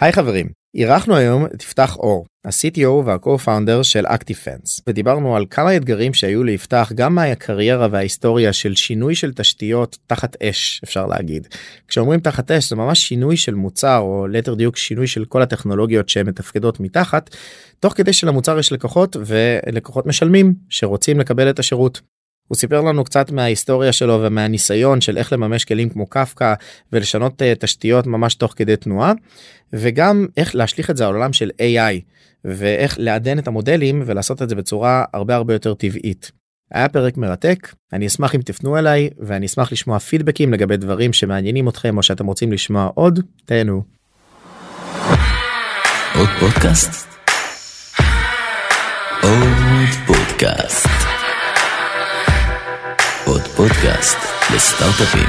היי חברים, אירחנו היום את יפתח אור, ה-CTO וה-co-founder של ActiveFence, ודיברנו על כמה אתגרים שהיו ליפתח גם מהקריירה וההיסטוריה של שינוי של תשתיות תחת אש, אפשר להגיד. כשאומרים תחת אש זה ממש שינוי של מוצר, או ליתר דיוק שינוי של כל הטכנולוגיות שמתפקדות מתחת, תוך כדי שלמוצר יש לקוחות ולקוחות משלמים שרוצים לקבל את השירות. הוא סיפר לנו קצת מההיסטוריה שלו ומהניסיון של איך לממש כלים כמו קפקא ולשנות תשתיות ממש תוך כדי תנועה, וגם איך להשליך את זה על עולם של AI, ואיך לעדן את המודלים ולעשות את זה בצורה הרבה יותר טבעית. היה פרק מרתק, אני אשמח אם תפנו אליי, ואני אשמח לשמוע פידבקים לגבי דברים שמעניינים אתכם או שאתם רוצים לשמוע עוד, תהנו. עוד פודקאסט. עוד פודקאסט. עוד פודקאסט לסטארט-אפים.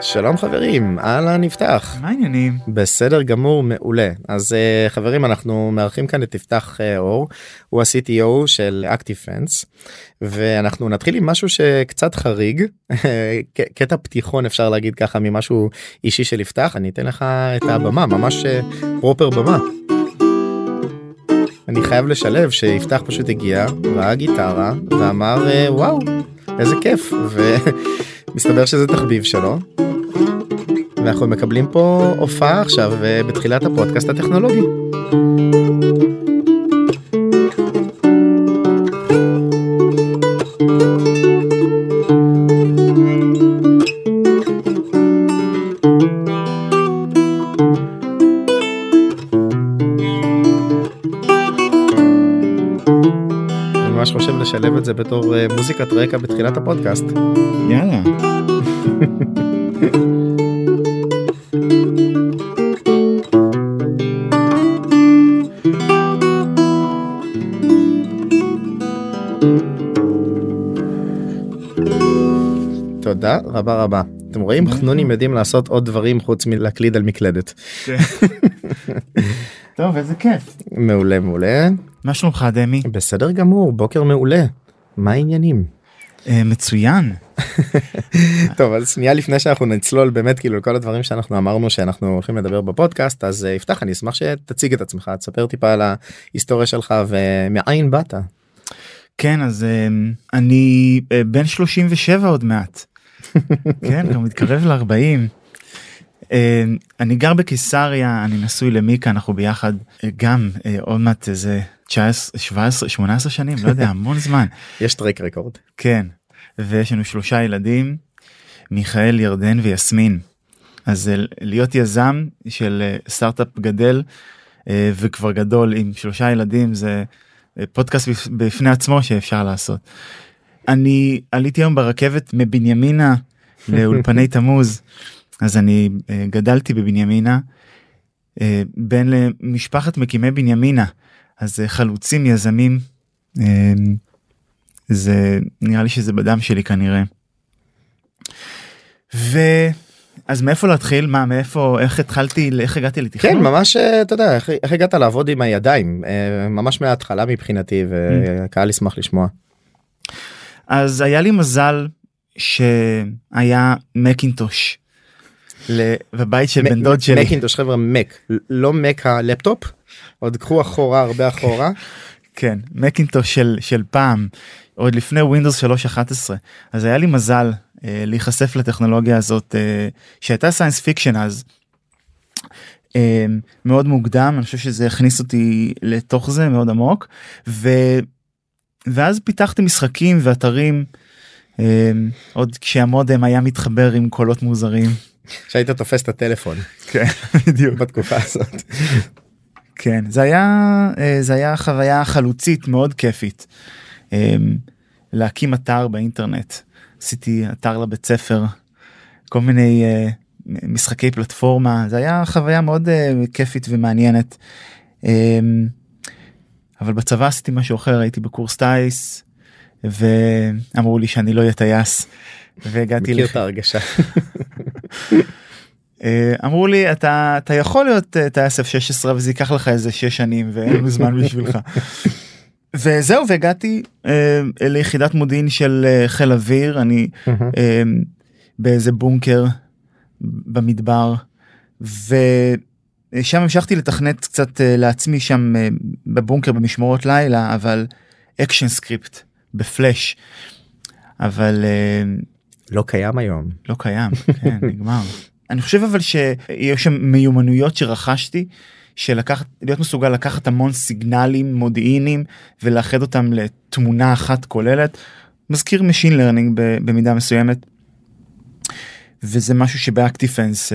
שלום חברים, אהלן יפתח. מה העניינים? בסדר גמור, מעולה. אז חברים, אנחנו מארחים כאן את יפתח אור, הוא ה-CTO של ActiveFence, ואנחנו נתחיל עם משהו שקצת חריג, קטע פתיחון אפשר להגיד ככה ממשהו אישי של יפתח, אני אתן לך את הבמה, ממש פרופר במה. אני חייב לשלב שיפתח פשוט הגיע, ראה גיטרה, ואמר וואו, איזה כיף, ומסתבר שזה תחביב שלו. ואנחנו מקבלים פה הופעה עכשיו בתחילת הפודקאסט הטכנולוגי. אני ממש חושב לשלב את זה בתור מוזיקת רקע בתחילת הפודקאסט. יאללה. תודה רבה רבה. אתם רואים, חנונים יודעים לעשות עוד דברים חוץ מלהקליד על מקלדת. טוב, איזה כיף. מעולה, מעולה. מה שלומך, דמי? בסדר גמור, בוקר מעולה. מה העניינים? מצוין. טוב, אז שנייה לפני שאנחנו נצלול באמת כאילו לכל הדברים שאנחנו אמרנו שאנחנו הולכים לדבר בפודקאסט, אז יפתח, אני אשמח שתציג את עצמך, תספר טיפה על ההיסטוריה שלך ומאין באת. כן, אז אני בן 37 עוד מעט. כן, גם מתקרב ל-40. אני גר בקיסריה, אני נשוי למיקה, אנחנו ביחד גם עוד מעט איזה 19, 17, 18 שנים, לא יודע, המון זמן. יש טרק רקורד. כן, ויש לנו 3 ילדים, מיכאל, ירדן ויסמין. אז להיות יזם של סטארט-אפ גדל וכבר גדול עם 3 ילדים, זה פודקאסט בפני עצמו שאפשר לעשות. אני עליתי היום ברכבת מבנימינה לאולפני תמוז, אז אני גדלתי בבנימינה, בין למשפחת מקימי בנימינה, אז חלוצים יזמים, זה נראה לי שזה בדם שלי כנראה. אז מאיפה להתחיל? מה, מאיפה, איך הגעתי לתכנון? כן, ממש, אתה יודע, איך הגעת לעבוד עם הידיים, ממש מההתחלה מבחינתי, והקהל ישמח לשמוע. אז היה לי מזל שהיה מקינטוש בבית של בן דוד שלי. מקינטוש, חבר'ה, מק, לא מק הלפטופ, עוד קחו אחורה, הרבה אחורה. כן, מקינטוש של פעם, עוד לפני ווינדוס 3.11, אז היה לי מזל להיחשף לטכנולוגיה הזאת, שהייתה סיינס פיקשן אז, מאוד מוקדם, אני חושב שזה הכניס אותי לתוך זה מאוד עמוק, ואז פיתחתי משחקים ואתרים, עוד כשהמודם היה מתחבר עם קולות מוזרים. שהיית תופס את הטלפון. כן, בדיוק. בתקופה הזאת. כן, זה היה חוויה חלוצית מאוד כיפית. להקים אתר באינטרנט. עשיתי אתר לבית ספר, כל מיני משחקי פלטפורמה. זה היה חוויה מאוד כיפית ומעניינת. אבל בצבא עשיתי משהו אחר, הייתי בקורס טייס, ואמרו לי שאני לא יהיה טייס, והגעתי מכיר את ההרגשה. אמרו לי, אתה יכול להיות טייס F16, וזה ייקח לך איזה 6 שנים, ואין לנו זמן בשבילך. וזהו, והגעתי ליחידת מודיעין של חיל אוויר, אני באיזה בונקר במדבר, ושם המשכתי לתכנת קצת לעצמי שם בבונקר במשמורות לילה, אבל אקשן סקריפט, בפלש, אבל... לא קיים היום. לא קיים, כן, נגמר. אני חושב אבל שיש שם מיומנויות שרכשתי, שלקחת, להיות מסוגל לקחת המון סיגנלים מודיעיניים, ולאחד אותם לתמונה אחת כוללת, מזכיר machine learning במידה מסוימת, וזה משהו שבאקטיבפנס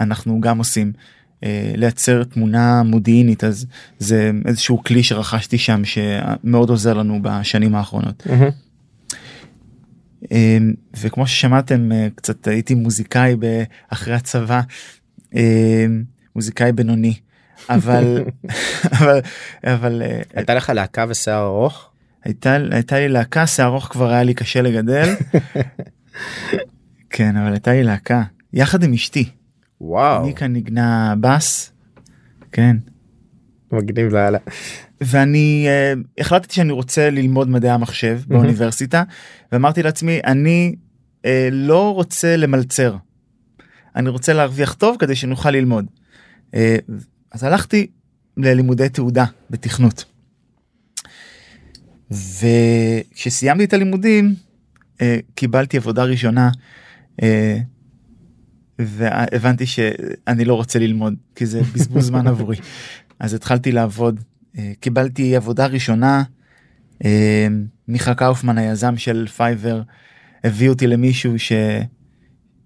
אנחנו גם עושים, לייצר תמונה מודיעינית, אז זה איזשהו כלי שרכשתי שם, שמאוד עוזר לנו בשנים האחרונות. וכמו ששמעתם, קצת הייתי מוזיקאי אחרי הצבא, מוזיקאי בינוני, אבל... הייתה לך להקה ושיער ארוך? הייתה לי להקה, שיער ארוך כבר היה לי קשה לגדל. כן, אבל הייתה לי להקה, יחד עם אשתי. וואו. ניקה נגנה בס, כן. מגניב להלאה. ואני החלטתי שאני רוצה ללמוד מדעי המחשב באוניברסיטה, ואמרתי לעצמי, אני לא רוצה למלצר. אני רוצה להרוויח טוב כדי שנוכל ללמוד. אז הלכתי ללימודי תעודה בתכנות. וכשסיימתי את הלימודים, קיבלתי עבודה ראשונה, והבנתי שאני לא רוצה ללמוד, כי זה בזבוז זמן עבורי. אז התחלתי לעבוד, קיבלתי עבודה ראשונה, מיכה קאופמן, היזם של פייבר, הביא אותי למישהו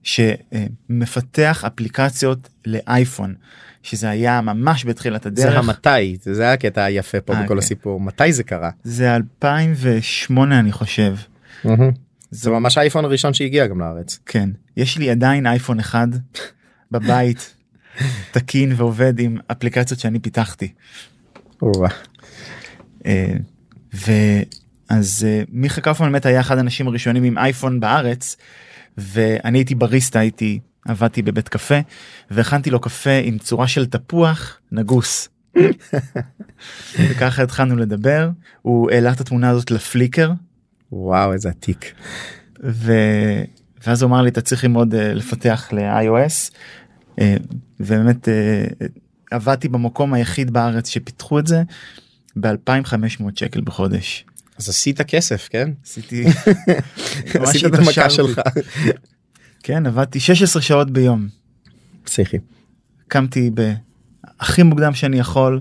שמפתח אפליקציות לאייפון, שזה היה ממש בתחילת הדרך. זה המתי, זה היה הקטע היפה פה בכל הסיפור, מתי זה קרה? זה 2008 אני חושב. זה ממש האייפון הראשון שהגיע גם לארץ. כן, יש לי עדיין אייפון אחד בבית, תקין ועובד עם אפליקציות שאני פיתחתי. ואז מיכה קאופמן באמת היה אחד האנשים הראשונים עם אייפון בארץ, ואני הייתי בריסטה, עבדתי בבית קפה, והכנתי לו קפה עם צורה של תפוח נגוס. וככה התחלנו לדבר, הוא העלה את התמונה הזאת לפליקר. וואו, איזה עתיק. ואז הוא אמר לי, אתה צריך ללמוד לפתח ל-iOS, ובאמת עבדתי במקום היחיד בארץ שפיתחו את זה, ב$2,500 בחודש. אז עשית כסף, כן? עשיתי את המכה שלך. כן, עבדתי 16 שעות ביום. פסיכי. קמתי הכי מוקדם שאני יכול,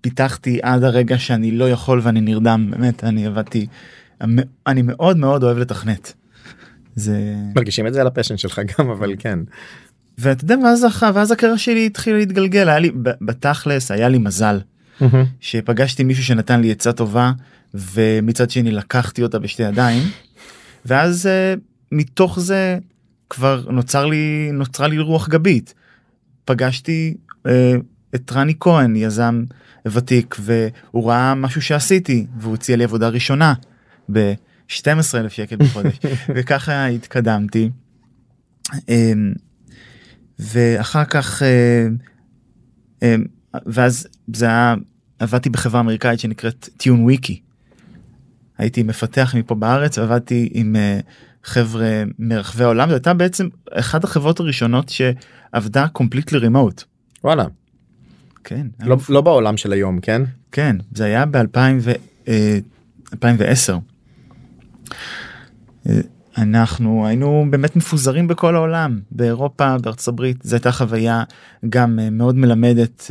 פיתחתי עד הרגע שאני לא יכול ואני נרדם, באמת, אני עבדתי, אני מאוד מאוד אוהב לתכנת. מרגישים את זה על הפשן שלך גם, אבל כן. ואתה יודע, ואז הקריירה שלי התחילה להתגלגל, היה לי, בתכלס, היה לי מזל, שפגשתי מישהו שנתן לי עצה טובה, ומצד שני לקחתי אותה בשתי ידיים, ואז מתוך זה כבר נוצרה לי רוח גבית. פגשתי את רני כהן, יזם ותיק, והוא ראה משהו שעשיתי, והוא הציע לי עבודה ראשונה, ב$12,000 בחודש, וככה התקדמתי. ואחר כך, ואז עבדתי בחברה אמריקאית שנקראת Tune Wiki. הייתי מפתח מפה בארץ, ועבדתי עם חבר'ה מרחבי העולם, זו הייתה בעצם אחת החברות הראשונות שעבדה completely remote. וואלה. כן. לא בעולם של היום, כן? כן, זה היה ב-2010. אנחנו היינו באמת מפוזרים בכל העולם, באירופה, בארצות הברית, זו הייתה חוויה גם מאוד מלמדת,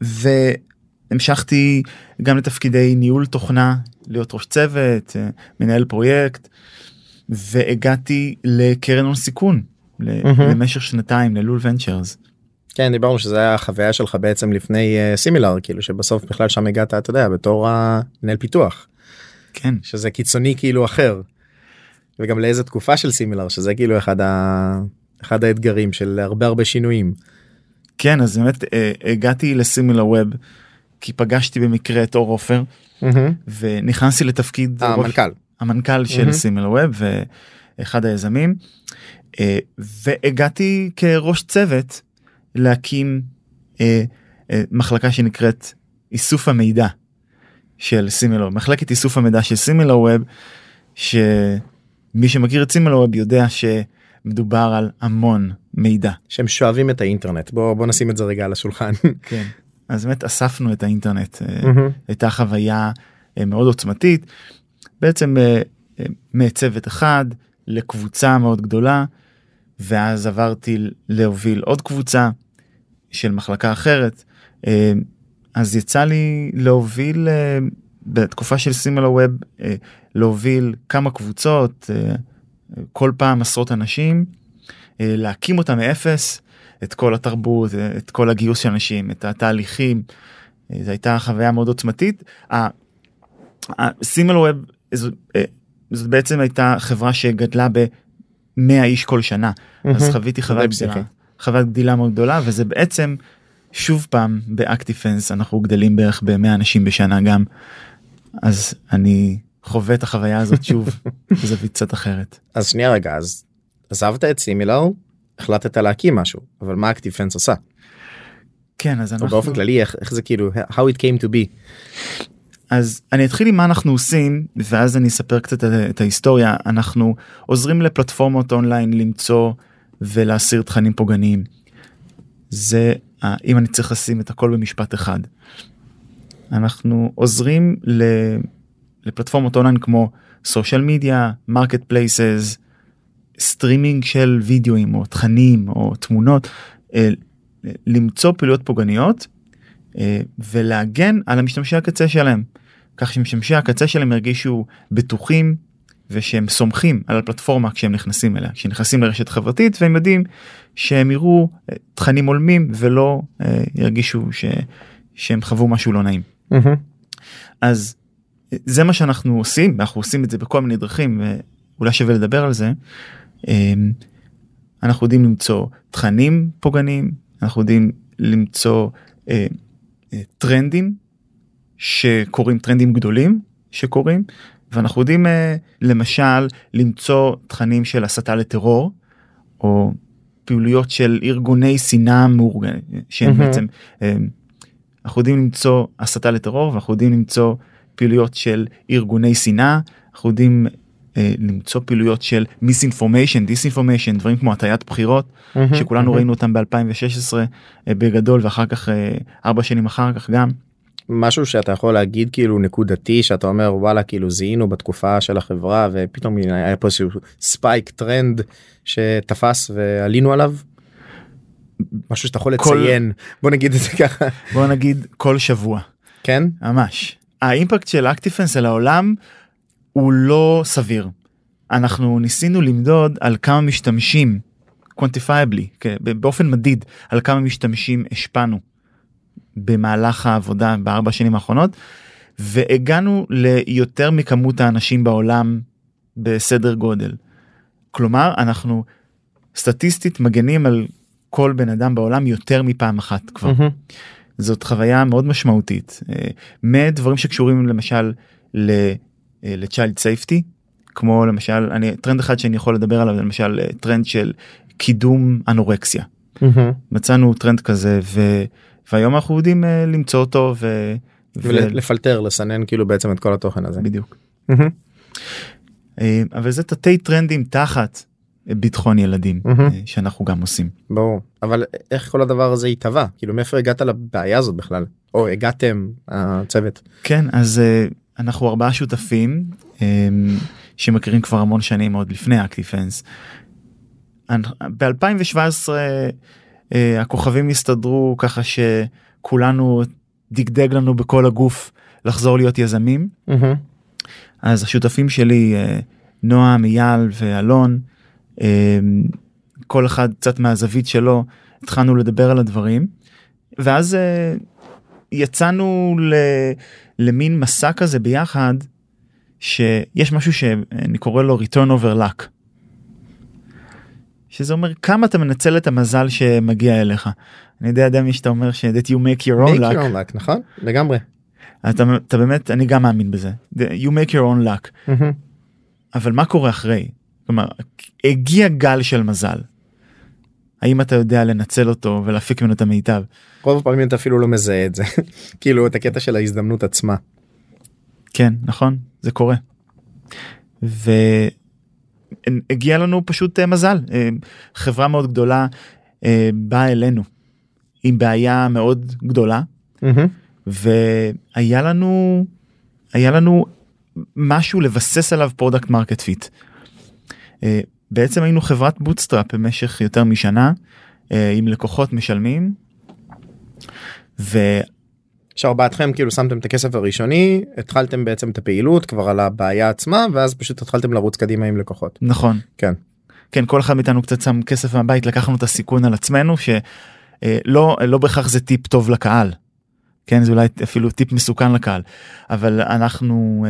והמשכתי גם לתפקידי ניהול תוכנה, להיות ראש צוות, מנהל פרויקט, והגעתי לקרן הון סיכון, למשך 2 ללול ונצ'רס. כן, דיברנו שזה היה החוויה שלך בעצם לפני סימילר, כאילו שבסוף בכלל שם הגעת, אתה יודע, בתור מנהל פיתוח. כן. שזה קיצוני כאילו אחר. וגם לאיזו תקופה של סימילר, שזה כאילו אחד האתגרים של הרבה שינויים. כן, אז באמת הגעתי ל-SimilarWeb, כי פגשתי במקרה את אור עופר, ונכנסתי לתפקיד... המנכ"ל. המנכ"ל של SimilarWeb, אחד היזמים, והגעתי כראש צוות להקים מחלקה שנקראת איסוף המידע של SimilarWeb, מחלקת איסוף המידע של SimilarWeb, שמי שמכיר את SimilarWeb יודע שמדובר על המון מידע. שהם שואבים את האינטרנט, בוא נשים את זה רגע על השולחן. כן, אז באמת אספנו את האינטרנט, הייתה חוויה מאוד עוצמתית, בעצם מצוות אחד לקבוצה מאוד גדולה, ואז עברתי להוביל עוד קבוצה של מחלקה אחרת, אז יצא לי להוביל, בתקופה של SimilarWeb, להוביל כמה קבוצות, כל פעם עשרות אנשים, להקים אותם מאפס, את כל התרבות, את כל הגיוס של אנשים, את התהליכים, זו הייתה חוויה מאוד עוצמתית. SimilarWeb, זאת בעצם הייתה חברה שגדלה ב-100 איש כל שנה, אז חוויתי חוויית גדילה מאוד גדולה, וזה בעצם, שוב פעם, ב-ActiveFence אנחנו גדלים בערך ב-100 אנשים בשנה גם, אז אני חווה את החוויה הזאת שוב, זווית קצת אחרת. אז שנייה רגע, אז עזבת את Similar, החלטת להקים משהו, אבל מה ActiveFence עושה? כן, אז אנחנו... או באופן כללי, איך זה כאילו, how it came to be? אז אני אתחיל עם מה אנחנו עושים, ואז אני אספר קצת את ההיסטוריה. אנחנו עוזרים לפלטפורמות אונליין למצוא ולהסיר תכנים פוגעניים. זה, אם אני צריך לשים את הכל במשפט אחד. אנחנו עוזרים לפלטפורמות אונליין כמו סושיאל מדיה, מרקט פלייסס, סטרימינג של וידאוים או תכנים או תמונות, למצוא פעילויות פוגעניות ולהגן על המשתמשי הקצה שלהם, כך שמשתמשי הקצה שלהם הרגישו בטוחים, ושהם סומכים על הפלטפורמה כשהם נכנסים אליה, כשנכנסים לרשת חברתית, והם יודעים שהם יראו תכנים הולמים, ולא ירגישו שהם חוו משהו לא נעים. אז זה מה שאנחנו עושים, אנחנו עושים את זה בכל מיני דרכים, ואולי שווה לדבר על זה. אנחנו יודעים למצוא תכנים פוגעניים, אנחנו יודעים למצוא טרנדים שקורים, טרנדים גדולים שקורים, ואנחנו יודעים למשל למצוא תכנים של הסתה לטרור, או פעילויות של ארגוני שנאה מאורגנים, שהם בעצם, אנחנו יודעים למצוא הסתה לטרור, ואנחנו יודעים למצוא פעילויות של ארגוני שנאה, אנחנו יודעים למצוא פעילויות של misinformation, disinformation, דברים כמו הטיית בחירות, שכולנו ראינו אותם ב-2016 בגדול, ואחר כך, 4 שנים אחר כך גם. משהו שאתה יכול להגיד כאילו נקודתי, שאתה אומר וואלה כאילו זיהינו בתקופה של החברה, ופתאום היה פה ספייק טרנד שתפס ועלינו עליו? משהו שאתה יכול לציין, בוא נגיד את זה ככה. בוא נגיד כל שבוע. כן? ממש. האימפקט של ActiveFence על העולם הוא לא סביר. אנחנו ניסינו למדוד על כמה משתמשים, quantifiably, באופן מדיד, על כמה משתמשים השפענו במהלך העבודה ב4 שנים האחרונות, והגענו ליותר מכמות האנשים בעולם בסדר גודל. כלומר, אנחנו סטטיסטית מגנים על כל בן אדם בעולם יותר מפעם אחת כבר. זאת חוויה מאוד משמעותית. מדברים שקשורים למשל לצ'יילד סייפטי, כמו למשל, טרנד אחד שאני יכול לדבר עליו, למשל טרנד של קידום אנורקסיה. מצאנו טרנד כזה, והיום אנחנו יודעים למצוא אותו, ולפלטר, לסנן כאילו בעצם את כל התוכן הזה. בדיוק. אבל זה תתי טרנדים תחת ביטחון ילדים, שאנחנו גם עושים. ברור, אבל איך כל הדבר הזה התהווה? כאילו מאיפה הגעת לבעיה הזאת בכלל? או הגעתם הצוות? כן, אז אנחנו 4 שותפים, שמכירים כבר המון שנים עוד לפני ActiveFence. ב-2017 הכוכבים הסתדרו ככה שכולנו דגדג לנו בכל הגוף לחזור להיות יזמים. אז השותפים שלי, נועם, אייל ואלון, כל אחד קצת מהזווית שלו, התחלנו לדבר על הדברים, ואז יצאנו למין מסע כזה ביחד, שיש משהו שאני קורא לו return over luck, שזה אומר כמה אתה מנצל את המזל שמגיע אליך. אני יודע מי שאתה אומר that you make your own luck. make your own luck, נכון? לגמרי. אתה באמת, אני גם מאמין בזה. you make your own luck. אבל מה קורה אחרי? כלומר, הגיע גל של מזל. האם אתה יודע לנצל אותו ולהפיק ממנו את המיטב? רוב הפעמים אתה אפילו לא מזהה את זה. כאילו, את הקטע של ההזדמנות עצמה. כן, נכון, זה קורה. והגיע לנו פשוט מזל. חברה מאוד גדולה באה אלינו. עם בעיה מאוד גדולה. והיה לנו, משהו לבסס עליו פרודקט מרקט פיט. בעצם היינו חברת בוטסטראפ במשך יותר משנה, עם לקוחות משלמים, שהרבעתכם כאילו שמתם את הכסף הראשוני, התחלתם בעצם את הפעילות כבר על הבעיה עצמה, ואז פשוט התחלתם לרוץ קדימה עם לקוחות. נכון. כן. כן, כל אחד מאיתנו קצת שם כסף מהבית, לקחנו את הסיכון על עצמנו, שלא בהכרח זה טיפ טוב לקהל. כן, זה אולי אפילו טיפ מסוכן לקהל. אבל אנחנו,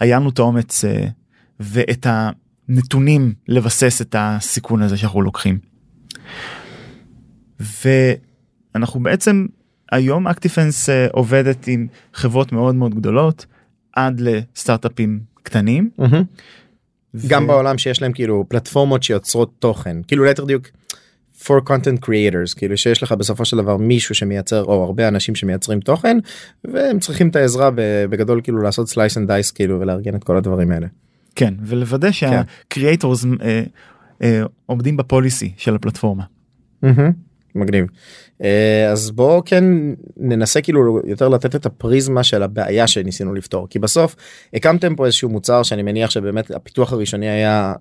היה לנו את האומץ ואת הנתונים לבסס את הסיכון הזה שאנחנו לוקחים. ואנחנו בעצם, היום ActiveFence עובדת עם חברות מאוד מאוד גדולות, עד לסטארט-אפים קטנים. גם בעולם שיש להם כאילו פלטפורמות שיוצרות תוכן. כאילו ליתר דיוק, for content creators, כאילו שיש לך בסופו של דבר מישהו שמייצר, או הרבה אנשים שמייצרים תוכן, והם צריכים את העזרה בגדול כאילו לעשות slice and dice כאילו, ולארגן את כל הדברים האלה. כן, ולוודא שה-creators עומדים בפוליסי של הפלטפורמה. מגניב. אז בואו כן ננסה כאילו יותר לתת את הפריזמה של הבעיה שניסינו לפתור, כי בסוף הקמתם פה איזשהו מוצר שאני מניח שבאמת הפיתוח הראשוני היה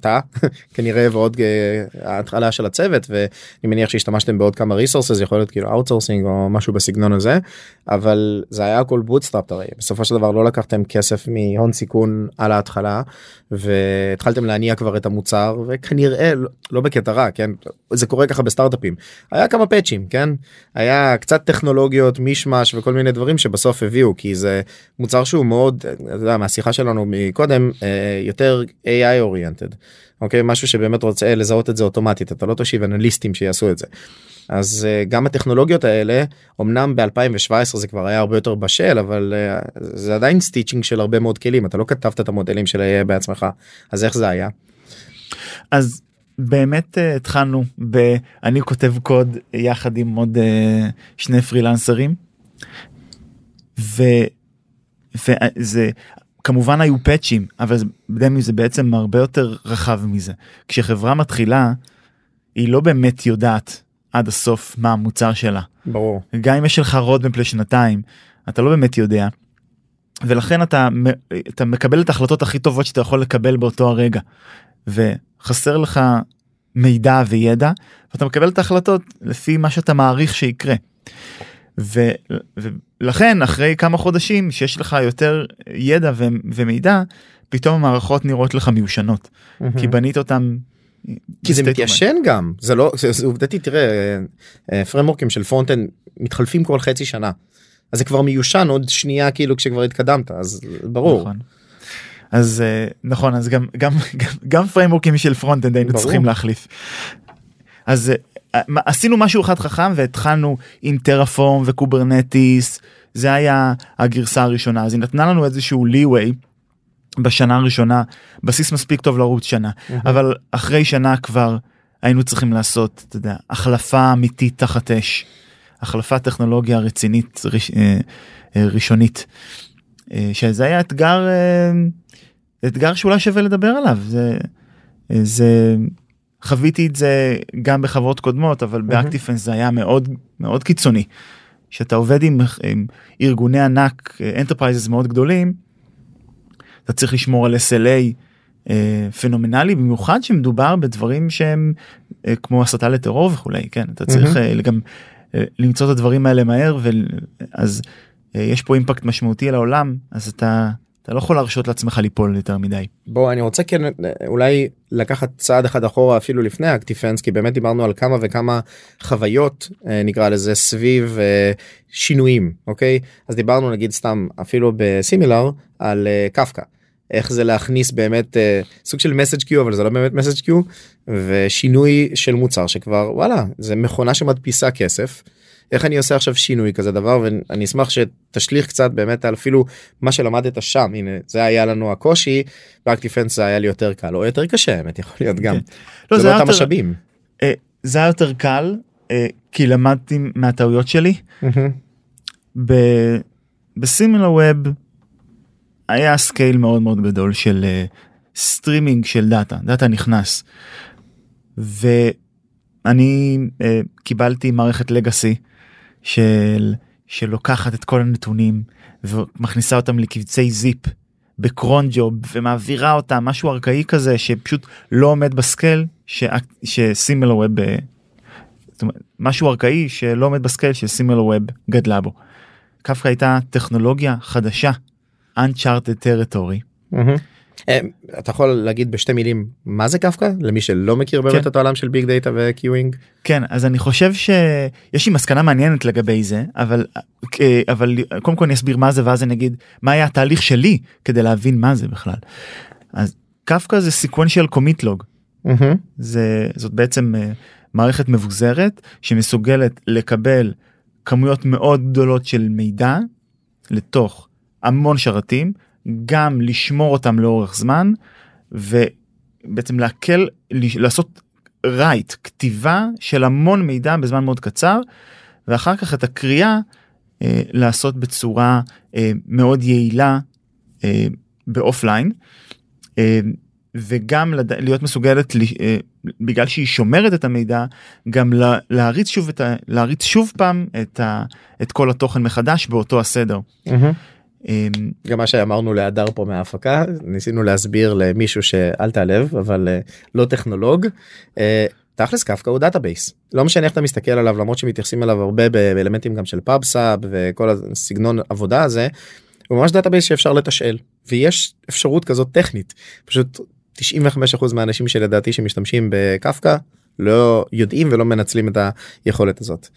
אתה, כנראה ועוד ההתחלה של הצוות, ואני מניח שהשתמשתם בעוד כמה resources, יכול להיות כאילו outsourcing או משהו בסגנון הזה, אבל זה היה הכל bootstrap, הרי בסופו של דבר לא לקחתם כסף מהון סיכון על ההתחלה, והתחלתם להניע כבר את המוצר, וכנראה, לא בקטע רע, כן? זה קורה ככה בסטארט-אפים. היה כמה פאצ'ים, כן? היה קצת טכנולוגיות, מישמש וכל מיני דברים שבסוף הביאו, כי זה מוצר שהוא מאוד, מהשיחה שלנו מקודם, יותר AI-oriented. אוקיי, משהו שבאמת רוצה לזהות את זה אוטומטית, אתה לא תושיב אנליסטים שיעשו את זה. אז גם הטכנולוגיות האלה, אמנם ב-2017 זה כבר היה הרבה יותר בשל, אבל זה עדיין סטיצ'ינג של הרבה מאוד כלים, אתה לא כתבת את המודלים של ה-AI בעצמך, אז איך זה היה? אז באמת התחלנו, אני כותב קוד יחד עם עוד שני פרילנסרים, וזה כמובן היו פאצ'ים, אבל בדמי זה בעצם הרבה יותר רחב מזה. כשחברה מתחילה, היא לא באמת יודעת עד הסוף מה המוצר שלה. ברור. גם אם יש לך רודמפ לשנתיים, אתה לא באמת יודע. ולכן אתה מקבל את ההחלטות הכי טובות שאתה יכול לקבל באותו הרגע. וחסר לך מידע וידע, ואתה מקבל את ההחלטות לפי מה שאתה מעריך שיקרה. ולכן אחרי כמה חודשים שיש לך יותר ידע ומידע, פתאום המערכות נראות לך מיושנות, כי בנית אותם, כי זה מתיישן גם, זה לא, זה עובדתי, תראה, פרמורקים של פרונטן מתחלפים כל חצי שנה, אז זה כבר מיושן עוד שנייה כאילו כשכבר התקדמת, אז ברור. אז נכון, אז גם פרמורקים של פרונטן היינו צריכים להחליף. אז עשינו משהו אחד חכם והתחלנו עם טראפורם וקוברנטיס, זה היה הגרסה הראשונה, אז היא נתנה לנו איזשהו leeway בשנה הראשונה, בסיס מספיק טוב לרוץ שנה, אבל אחרי שנה כבר היינו צריכים לעשות, אתה יודע, החלפה אמיתית תחת אש, החלפה טכנולוגיה רצינית, ראשונית, שזה היה אתגר שאולי שווה לדבר עליו, זה חוויתי את זה גם בחברות קודמות, אבל באקטיפנס זה היה מאוד, מאוד קיצוני. שאתה עובד עם ארגוני ענק, enterprises מאוד גדולים, אתה צריך לשמור על SLA פנומנלי, במיוחד שמדובר בדברים שהם כמו הסתה לטרור וכולי, כן? אתה צריך גם למצוא את הדברים האלה מהר, אז יש פה אימפקט משמעותי על העולם, אז אתה לא יכול להרשות לעצמך ליפול יותר מדי. בוא, אני רוצה כן אולי לקחת צעד אחד אחורה אפילו לפני ActiveFence, כי באמת דיברנו על כמה וכמה חוויות, נקרא לזה, סביב שינויים, אוקיי? אז דיברנו נגיד סתם אפילו בסימילר על קפקא. איך זה להכניס באמת סוג של message queue, אבל זה לא באמת message queue, ושינוי של מוצר שכבר, וואלה, זה מכונה שמדפיסה כסף, איך אני עושה עכשיו שינוי כזה דבר, ואני אשמח שתשליך קצת באמת על אפילו מה שלמדת שם, הנה, זה היה לנו הקושי, באקטיבפנס זה היה לי יותר קל, או יותר קשה, באמת יכול להיות גם. זה לא אותם משאבים. זה היה יותר קל, כי למדתי מהטעויות שלי. ב-SimilarWeb היה סקייל מאוד מאוד גדול של סטרימינג של דאטה, דאטה נכנס, ואני קיבלתי מערכת לגאסי שלוקחת את כל הנתונים ומכניסה אותם לקבצי זיפ בקרון ג'וב ומעבירה אותם, משהו ארכאי כזה שפשוט לא עומד בסקייל שסימילר-ווב, משהו ארכאי שלא עומד בסקייל שסימילר-ווב גדלה בו. קפקא הייתה טכנולוגיה חדשה, Uncharted Territory. אתה יכול להגיד בשתי מילים מה זה קפקא, למי שלא מכיר באמת את העולם של ביג דאטה וקיואינג? כן, אז אני חושב שיש לי מסקנה מעניינת לגבי זה, אבל קודם כל אני אסביר מה זה, ואז אני אגיד מה היה התהליך שלי כדי להבין מה זה בכלל. אז קפקא זה sequential commit log. זאת בעצם מערכת מבוזרת שמסוגלת לקבל כמויות מאוד גדולות של מידע לתוך המון שרתים, גם לשמור אותם לאורך זמן, ובעצם להקל, לעשות רייט, כתיבה של המון מידע בזמן מאוד קצר, ואחר כך את הקריאה לעשות בצורה מאוד יעילה באופליין, וגם להיות מסוגלת, בגלל שהיא שומרת את המידע, גם להריץ שוב פעם את כל התוכן מחדש באותו הסדר. גם מה שאמרנו להדר פה מההפקה, ניסינו להסביר למישהו שאל תעלב, אבל לא טכנולוג, תכלס קפקא הוא דאטאבייס. לא משנה איך אתה מסתכל עליו, למרות שמתייחסים עליו הרבה באלמנטים גם של פאב-סאב וכל הסגנון עבודה הזה, הוא ממש דאטאבייס שאפשר לתשאל, ויש אפשרות כזאת טכנית. פשוט 95% מהאנשים שלדעתי שמשתמשים בקפקא לא יודעים ולא מנצלים את היכולת הזאת.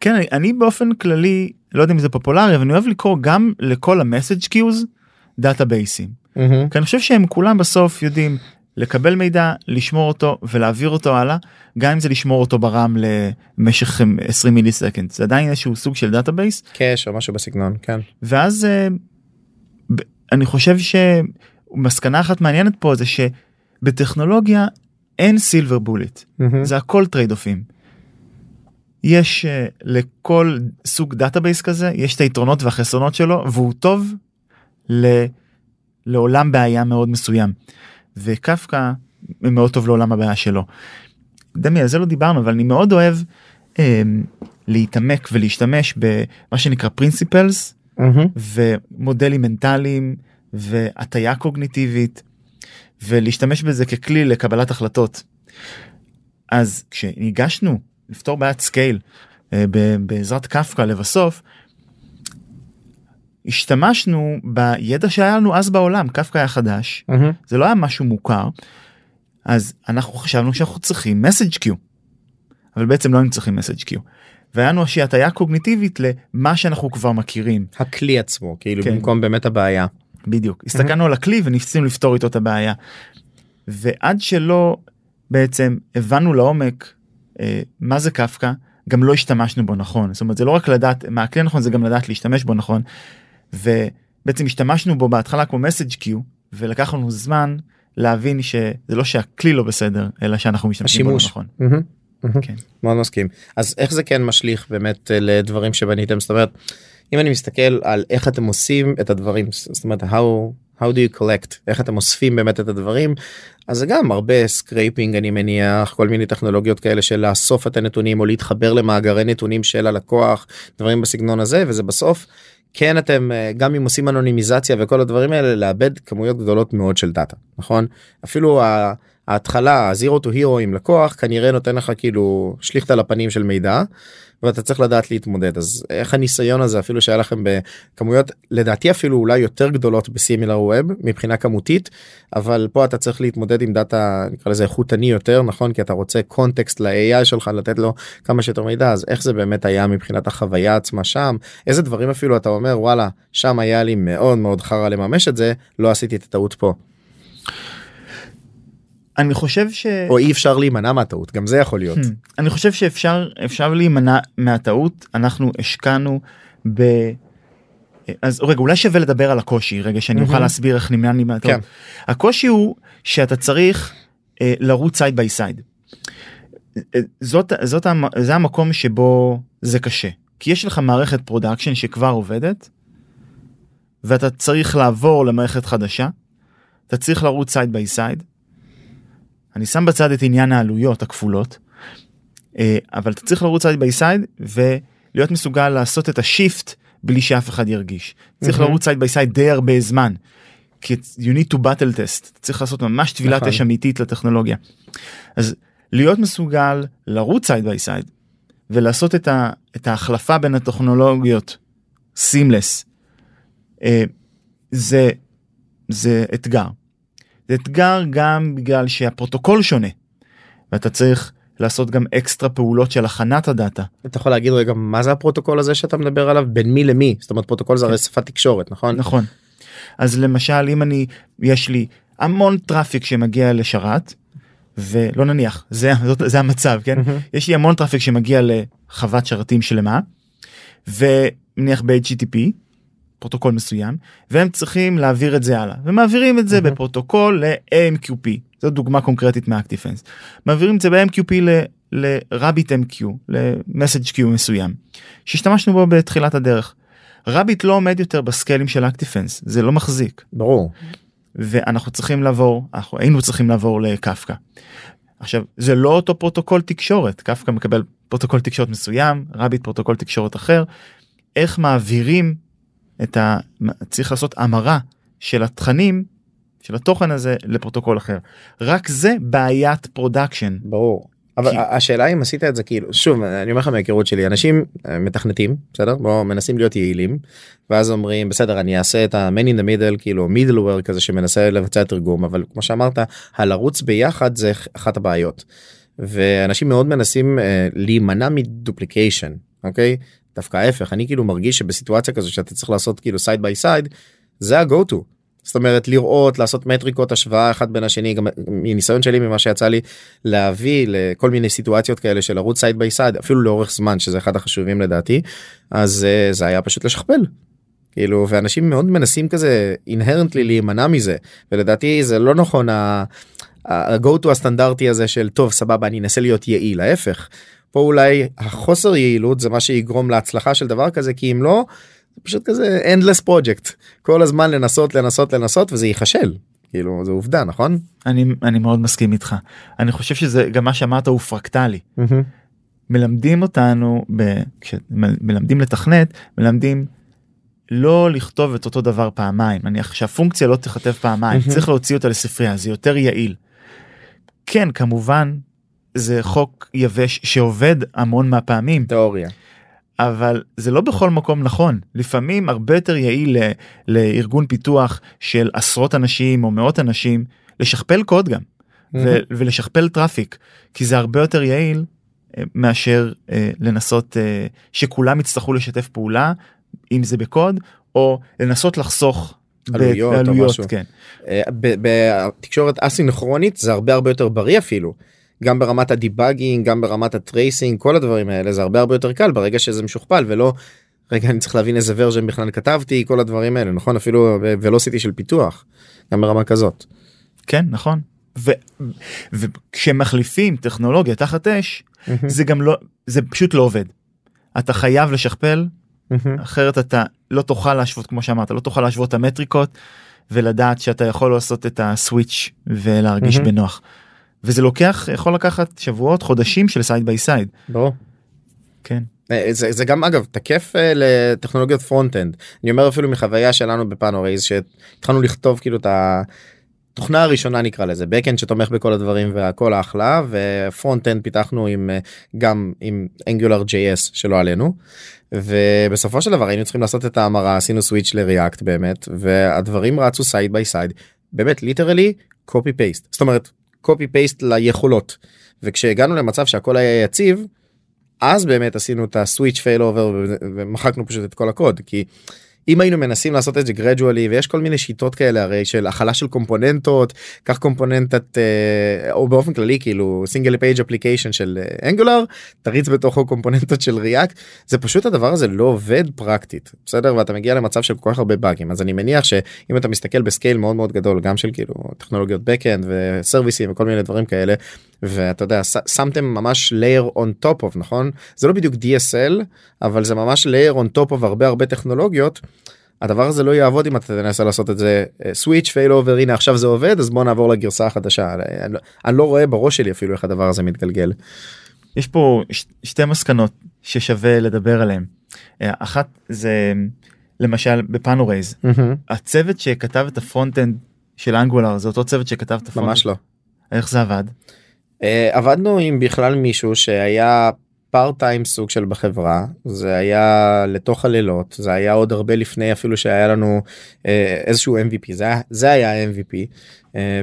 כן, אני באופן כללי, לא יודע אם זה פופולרי, אבל אני אוהב לקרוא גם לכל המסאג' קיוז דאטאבייסים. כי אני חושב שהם כולם בסוף יודעים לקבל מידע, לשמור אותו ולהעביר אותו הלאה, גם אם זה לשמור אותו ברם למשך 20 מילי סקנד. זה עדיין איזשהו סוג של דאטאבייס. קש או משהו בסגנון, כן. ואז אני חושב שמסקנה אחת מעניינת פה זה שבטכנולוגיה אין סילבר בולט. זה הכל טרייד-אופים. יש לכל סוג דאטאבייס כזה, יש את היתרונות והחסרונות שלו, והוא טוב לעולם בעיה מאוד מסוים. וקפקא מאוד טוב לעולם הבעיה שלו. דמי, על זה לא דיברנו, אבל אני מאוד אוהב להתעמק ולהשתמש במה שנקרא פרינסיפלס, ומודלים מנטליים, והטיה קוגניטיבית, ולהשתמש בזה ככלי לקבלת החלטות. אז כשניגשנו לפתור בעיית סקייל בעזרת קפקא לבסוף, השתמשנו בידע שהיה לנו אז בעולם. קפקא היה חדש, זה לא היה משהו מוכר, אז אנחנו חשבנו שאנחנו צריכים message queue, אבל בעצם לא היינו צריכים message queue, והיינו שהטיה קוגניטיבית למה שאנחנו כבר מכירים. הכלי עצמו, כאילו במקום באמת הבעיה. בדיוק, הסתכלנו על הכלי ונפסינו לפתור איתו את הבעיה, ועד שלא בעצם הבנו לעומק מה זה קפקא, גם לא השתמשנו בו נכון. זאת אומרת, זה לא רק לדעת מה הכלי נכון, זה גם לדעת להשתמש בו נכון. ובעצם השתמשנו בו בהתחלה כמו message queue, ולקח לנו זמן להבין שזה לא שהכלי לא בסדר, אלא שאנחנו משתמשים בו נכון. מאוד מסכים. אז איך זה כן משליך באמת לדברים שבניתם? זאת אומרת, אם אני מסתכל על איך אתם עושים את הדברים, זאת אומרת, how do you collect, איך אתם אוספים באמת את הדברים, אז זה גם הרבה סקרייפינג אני מניח, כל מיני טכנולוגיות כאלה של לאסוף את הנתונים או להתחבר למאגרי נתונים של הלקוח, דברים בסגנון הזה, וזה בסוף, כן אתם גם אם עושים אנונימיזציה וכל הדברים האלה, לאבד כמויות גדולות מאוד של דאטה, נכון? אפילו ההתחלה, ה-Zero to Hero עם לקוח, כנראה נותן לך כאילו שליחת על הפנים של מידע, ואתה צריך לדעת להתמודד. אז איך הניסיון הזה, אפילו שהיה לכם בכמויות, לדעתי אפילו אולי יותר גדולות ב-SimilarWeb, מבחינה כמותית, אבל פה אתה צריך להתמודד עם דאטה, נקרא לזה איכותני יותר, נכון? כי אתה רוצה קונטקסט ל-AI שלך, לתת לו כמה שיותר מידע, אז איך זה באמת היה מבחינת החוויה עצמה שם? איזה דברים אפילו אתה אומר, וואלה, שם היה לי מאוד מאוד חרה לממש את זה, לא עשיתי את הטעות פה. אני חושב ש... או אי אפשר להימנע מהטעות, גם זה יכול להיות. אני חושב שאפשר להימנע מהטעות, אנחנו השקענו ב... אז רגע, אולי שווה לדבר על הקושי, רגע, שאני אוכל להסביר איך נמנע לי מהטעות. הקושי הוא שאתה צריך לרוץ סייד ביי סייד. זה המקום שבו זה קשה. כי יש לך מערכת פרודקשן שכבר עובדת, ואתה צריך לעבור למערכת חדשה, אתה צריך לרוץ סייד ביי סייד, אני שם בצד את עניין העלויות הכפולות, אבל אתה צריך לרוץ סייד ביי סייד, ולהיות מסוגל לעשות את השיפט, בלי שאף אחד ירגיש. צריך לרוץ סייד ביי סייד די הרבה זמן, כי you need to battle test, אתה צריך לעשות ממש טבילת אש אמיתית לטכנולוגיה. אז להיות מסוגל לרוץ סייד ביי סייד, ולעשות את ההחלפה בין הטכנולוגיות, seamless, זה אתגר. זה אתגר גם בגלל שהפרוטוקול שונה, ואתה צריך לעשות גם אקסטרה פעולות של הכנת הדאטה. אתה יכול להגיד רגע, מה זה הפרוטוקול הזה שאתה מדבר עליו? בין מי למי? זאת אומרת, פרוטוקול זה הרי שפת תקשורת, נכון? נכון. אז למשל, אם יש לי המון טראפיק שמגיע לשרת, ולא נניח, זה המצב, כן? יש לי המון טראפיק שמגיע לחוות שרתים שלמה, ונניח ב-HTTP, פרוטוקול מסוים, והם צריכים להעביר את זה הלאה, ומעבירים את זה בפרוטוקול ל-AMQP, זו דוגמה קונקרטית מה-ActiveFence, מעבירים את זה ב-AMQP ל-Rabbit MQ, ל-Message Queue מסוים, שהשתמשנו בו בתחילת הדרך. Rabbit לא עומד יותר בסקלים של ActiveFence, זה לא מחזיק. ברור. ואנחנו צריכים לעבור, היינו צריכים לעבור לקפקא. עכשיו, זה לא אותו פרוטוקול תקשורת, קפקא מקבל פרוטוקול תקשורת מסוים, Rabbit פרוטוקול תקשורת אחר, איך מעבירים צריך לעשות אמרה של התכנים, של התוכן הזה לפרוטוקול אחר. רק זה בעיית פרודקשן. ברור. אבל השאלה אם עשית את זה כאילו, שוב, אני אומר לך מהיכרות שלי, אנשים מתכנתים, בסדר? בואו, מנסים להיות יעילים, ואז אומרים, בסדר, אני אעשה את ה-man in the middle, כאילו, middleware כזה שמנסה לבצע תרגום, אבל כמו שאמרת, הלרוץ ביחד זה אחת הבעיות. ואנשים מאוד מנסים להימנע מדופליקיישן, אוקיי? דווקא ההפך, אני כאילו מרגיש שבסיטואציה כזו שאתה צריך לעשות כאילו סייד ביי סייד, זה ה-go to. זאת אומרת, לראות, לעשות מטריקות השוואה אחד בין השני, גם מניסיון שלי ממה שיצא לי להביא לכל מיני סיטואציות כאלה של ערוץ סייד ביי סייד, אפילו לאורך זמן, שזה אחד החשובים לדעתי, אז זה היה פשוט לשכפל. כאילו, ואנשים מאוד מנסים כזה, inherently להימנע מזה, ולדעתי זה לא נכון, ה-go to הסטנדרטי הזה של, טוב, סבבה, אני אנסה להיות יעיל, ההפך. פה אולי החוסר יעילות זה מה שיגרום להצלחה של דבר כזה, כי אם לא, זה פשוט כזה endless project. כל הזמן לנסות, לנסות, לנסות, וזה ייחשל. כאילו, זו עובדה, נכון? אני מאוד מסכים איתך. אני חושב שזה גם מה שאמרת הוא פרקטלי. מלמדים אותנו, כשמלמדים לתכנת, מלמדים לא לכתוב את אותו דבר פעמיים. נניח שהפונקציה לא תכתב פעמיים, צריך להוציא אותה לספרייה, זה יותר יעיל. כן, כמובן, זה חוק יבש שעובד המון מהפעמים. תיאוריה. אבל זה לא בכל מקום נכון. לפעמים הרבה יותר יעיל לארגון פיתוח של עשרות אנשים או מאות אנשים, לשכפל קוד גם, ולשכפל טראפיק, כי זה הרבה יותר יעיל מאשר לנסות שכולם יצטרכו לשתף פעולה, אם זה בקוד, או לנסות לחסוך עלויות או משהו. בתקשורת אסינכרונית זה הרבה הרבה יותר בריא אפילו. גם ברמת הדיבאגינג, גם ברמת הטרייסינג, כל הדברים האלה, זה הרבה הרבה יותר קל ברגע שזה משוכפל, ולא, רגע, אני צריך להבין איזה ורז'ן בכלל כתבתי, כל הדברים האלה, נכון? אפילו ולוסיטי של פיתוח, גם ברמה כזאת. כן, נכון. וכשמחליפים טכנולוגיה תחת אש, זה גם לא, זה פשוט לא עובד. אתה חייב לשכפל, אחרת אתה לא תוכל להשוות, כמו שאמרת, לא תוכל להשוות את המטריקות, ולדעת שאתה יכול לעשות את הסוויץ' ולהרגיש בנוח. וזה לוקח, יכול לקחת שבועות, חודשים של סייד ביי סייד. ברור. כן. זה גם, אגב, תקף לטכנולוגיות פרונט-אנד. אני אומר אפילו מחוויה שלנו בפאנורייז, שהתחלנו לכתוב כאילו את התוכנה הראשונה נקרא לזה, backend שתומך בכל הדברים והכל האחלה, ופרונט-אנד פיתחנו גם עם Angular.js שלא עלינו, ובסופו של דבר היינו צריכים לעשות את ההמרה, עשינו סוויץ' לריאקט באמת, והדברים רצו סייד ביי סייד, באמת, ליטרלי, copy-paste. זאת אומרת, copy-paste ליכולות, וכשהגענו למצב שהכל היה יציב, אז באמת עשינו את ה-switch failover, ומחקנו פשוט את כל הקוד, כי אם היינו מנסים לעשות את זה gradually, ויש כל מיני שיטות כאלה, הרי של החלה של קומפוננטות, כך קומפוננטת, או באופן כללי, כאילו, single page application של Angular, תריץ בתוכו קומפוננטות של React, זה פשוט הדבר הזה לא עובד פרקטית, בסדר? ואתה מגיע למצב של כל כך הרבה באגים, אז אני מניח שאם אתה מסתכל בסקייל מאוד מאוד גדול, גם של כאילו טכנולוגיות backend וסרוויסים וכל מיני דברים כאלה, ואתה יודע, שמתם ממש layer on top of, נכון? זה לא בדיוק DSL, אבל זה ממש layer on top of הרבה הרבה טכנולוגיות, הדבר הזה לא יעבוד אם אתה תנסה לעשות את זה switch, failover, הנה עכשיו זה עובד, אז בוא נעבור לגרסה החדשה. אני לא רואה בראש שלי אפילו איך הדבר הזה מתגלגל. יש פה שתי מסקנות ששווה לדבר עליהן. אחת זה, למשל, בפאנורייז. הצוות שכתב את הפרונט-אנד של אנגולר, זה אותו צוות שכתב את הפרונט-אנד? ממש לא. איך זה עבד? עבדנו עם בכלל מישהו שהיה פארט-טיים סוג של בחברה, זה היה לתוך הלילות, זה היה עוד הרבה לפני אפילו שהיה לנו איזשהו MVP, זה היה MVP,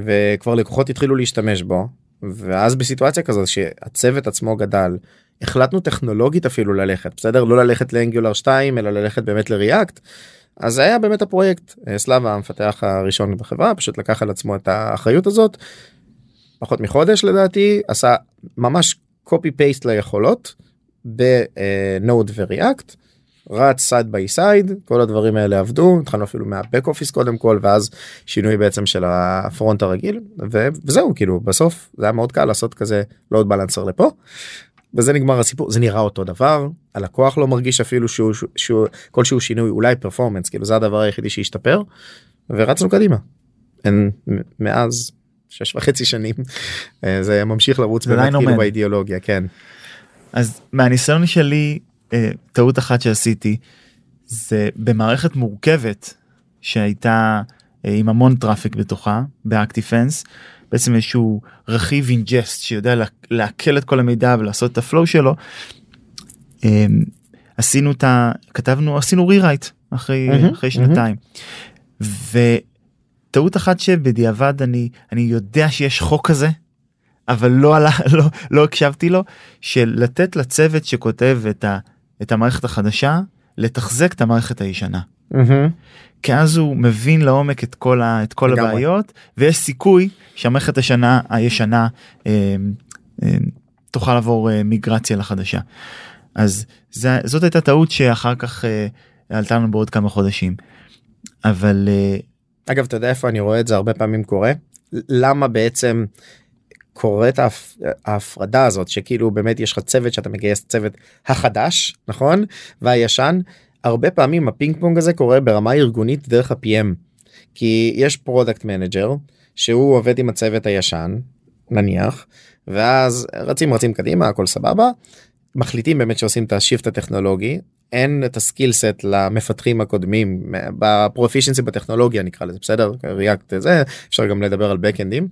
וכבר לקוחות התחילו להשתמש בו, ואז בסיטואציה כזאת שהצוות עצמו גדל, החלטנו טכנולוגית אפילו ללכת, בסדר? לא ללכת לאנגולר 2, אלא ללכת באמת לריאקט, אז זה היה באמת הפרויקט, סלאבה המפתח הראשון בחברה, פשוט לקח על עצמו את האחריות הזאת, פחות מחודש לדעתי, עשה ממש copy-paste ליכולות, ב-Node ו-React, רץ side by side, כל הדברים האלה עבדו, התחלנו אפילו מה-back-office קודם כל, ואז שינוי בעצם של הפרונט הרגיל, וזהו, כאילו, בסוף זה היה מאוד קל לעשות כזה load balancer לפה, וזה נגמר הסיפור, זה נראה אותו דבר, הלקוח לא מרגיש אפילו כלשהו שינוי, אולי פרפורמנס, כאילו זה הדבר היחידי שהשתפר, ורצנו קדימה. מאז 6.5 שנים, זה ממשיך לרוץ באמת כאילו באידיאולוגיה, כן. אז מהניסיון שלי, טעות אחת שעשיתי, זה במערכת מורכבת, שהייתה עם המון טראפיק בתוכה, ב-ActiveFence, בעצם איזשהו רכיב אינג'סט, שיודע להקל את כל המידע, ולעשות את הפלואו שלו, עשינו את ה... כתבנו, עשינו רירייט, אחרי שנתיים. טעות אחת שבדיעבד אני יודע שיש חוק כזה, אבל לא הקשבתי לו, של לתת לצוות שכותב את המערכת החדשה, לתחזק את המערכת הישנה. כי אז הוא מבין לעומק את כל הבעיות, ויש סיכוי שהמערכת הישנה תוכל לעבור מיגרציה לחדשה. אז זאת הייתה טעות שאחר כך עלתה לנו בעוד כמה חודשים. אבל... אגב, אתה יודע איפה אני רואה את זה הרבה פעמים קורה? למה בעצם קורית ההפרדה הזאת, שכאילו באמת יש לך צוות, שאתה מגייס צוות החדש, נכון? והישן, הרבה פעמים הפינג פונג הזה קורה ברמה ארגונית דרך ה-PM, כי יש פרודקט מנג'ר, שהוא עובד עם הצוות הישן, נניח, ואז רצים קדימה, הכל סבבה, מחליטים באמת שעושים את השיפט הטכנולוגי, אין את הסקילסט למפתחים הקודמים, בפרופישנסי בטכנולוגיה נקרא לזה, בסדר? ריאקט זה, אפשר גם לדבר על בקאנדים,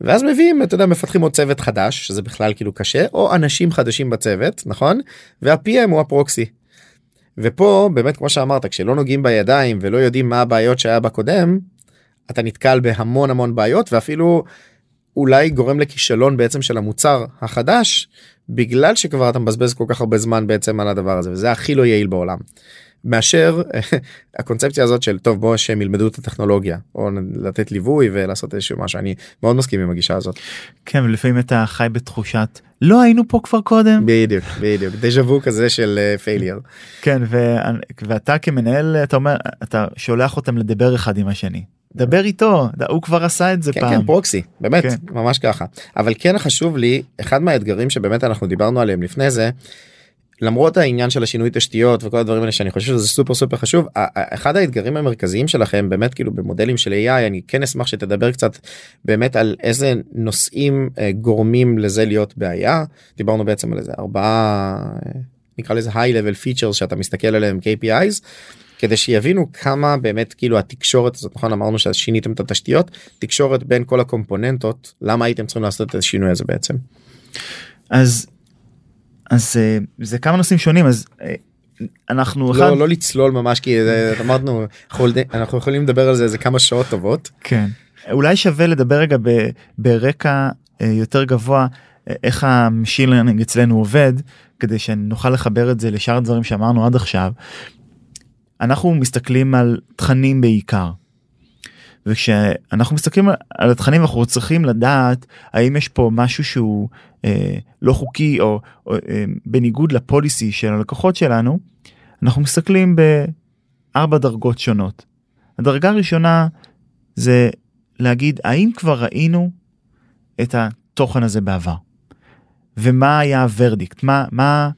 ואז מביאים, אתה יודע, מפתחים עוד צוות חדש, שזה בכלל כאילו קשה, או אנשים חדשים בצוות, נכון? וה-PM הוא הפרוקסי. ופה, באמת כמו שאמרת, כשלא נוגעים בידיים ולא יודעים מה הבעיות שהיה בקודם, אתה נתקל בהמון המון בעיות, ואפילו אולי גורם לכישלון בעצם של המוצר החדש, בגלל שכבר אתה מבזבז כל כך הרבה זמן בעצם על הדבר הזה, וזה הכי לא יעיל בעולם. מאשר הקונספציה הזאת של, טוב, בוא שהם ילמדו את הטכנולוגיה, או לתת ליווי ולעשות איזשהו משהו, אני מאוד מסכים עם הגישה הזאת. כן, ולפעמים אתה חי בתחושת, לא היינו פה כבר קודם. בדיוק, דז'ה-וו כזה של failure. כן, ואתה כמנהל, אתה אומר, אתה שולח אותם לדבר אחד עם השני. דבר איתו, הוא כבר עשה את זה פעם. כן, פרוקסי, באמת, ממש ככה. אבל כן חשוב לי, אחד מהאתגרים שבאמת אנחנו דיברנו עליהם לפני זה, למרות העניין של השינוי תשתיות וכל הדברים האלה שאני חושב שזה סופר סופר חשוב, אחד האתגרים המרכזיים שלכם באמת כאילו במודלים של AI, אני כן אשמח שתדבר קצת באמת על איזה נושאים גורמים לזה להיות בעיה, דיברנו בעצם על איזה 4, נקרא לזה high-level features שאתה מסתכל עליהם KPIs, כדי שיבינו כמה באמת כאילו התקשורת הזאת, נכון, אמרנו ששיניתם את התשתיות, תקשורת בין כל הקומפוננטות, למה הייתם צריכים לעשות את השינוי הזה בעצם? אז זה כמה נושאים שונים, אז אנחנו... לא לצלול ממש, כי אמרנו, אנחנו יכולים לדבר על זה איזה כמה שעות טובות. כן, אולי שווה לדבר רגע ברקע יותר גבוה, איך המשין לרנינג אצלנו עובד, כדי שנוכל לחבר את זה לשאר הדברים שאמרנו עד עכשיו, אנחנו מסתכלים על תכנים בעיקר. וכשאנחנו מסתכלים על התכנים, אנחנו צריכים לדעת האם יש פה משהו שהוא לא חוקי, או בניגוד לפוליסי של הלקוחות שלנו. אנחנו מסתכלים ב4 דרגות שונות. הדרגה הראשונה זה להגיד, האם כבר ראינו את התוכן הזה בעבר? ומה היה הוורדיקט? מה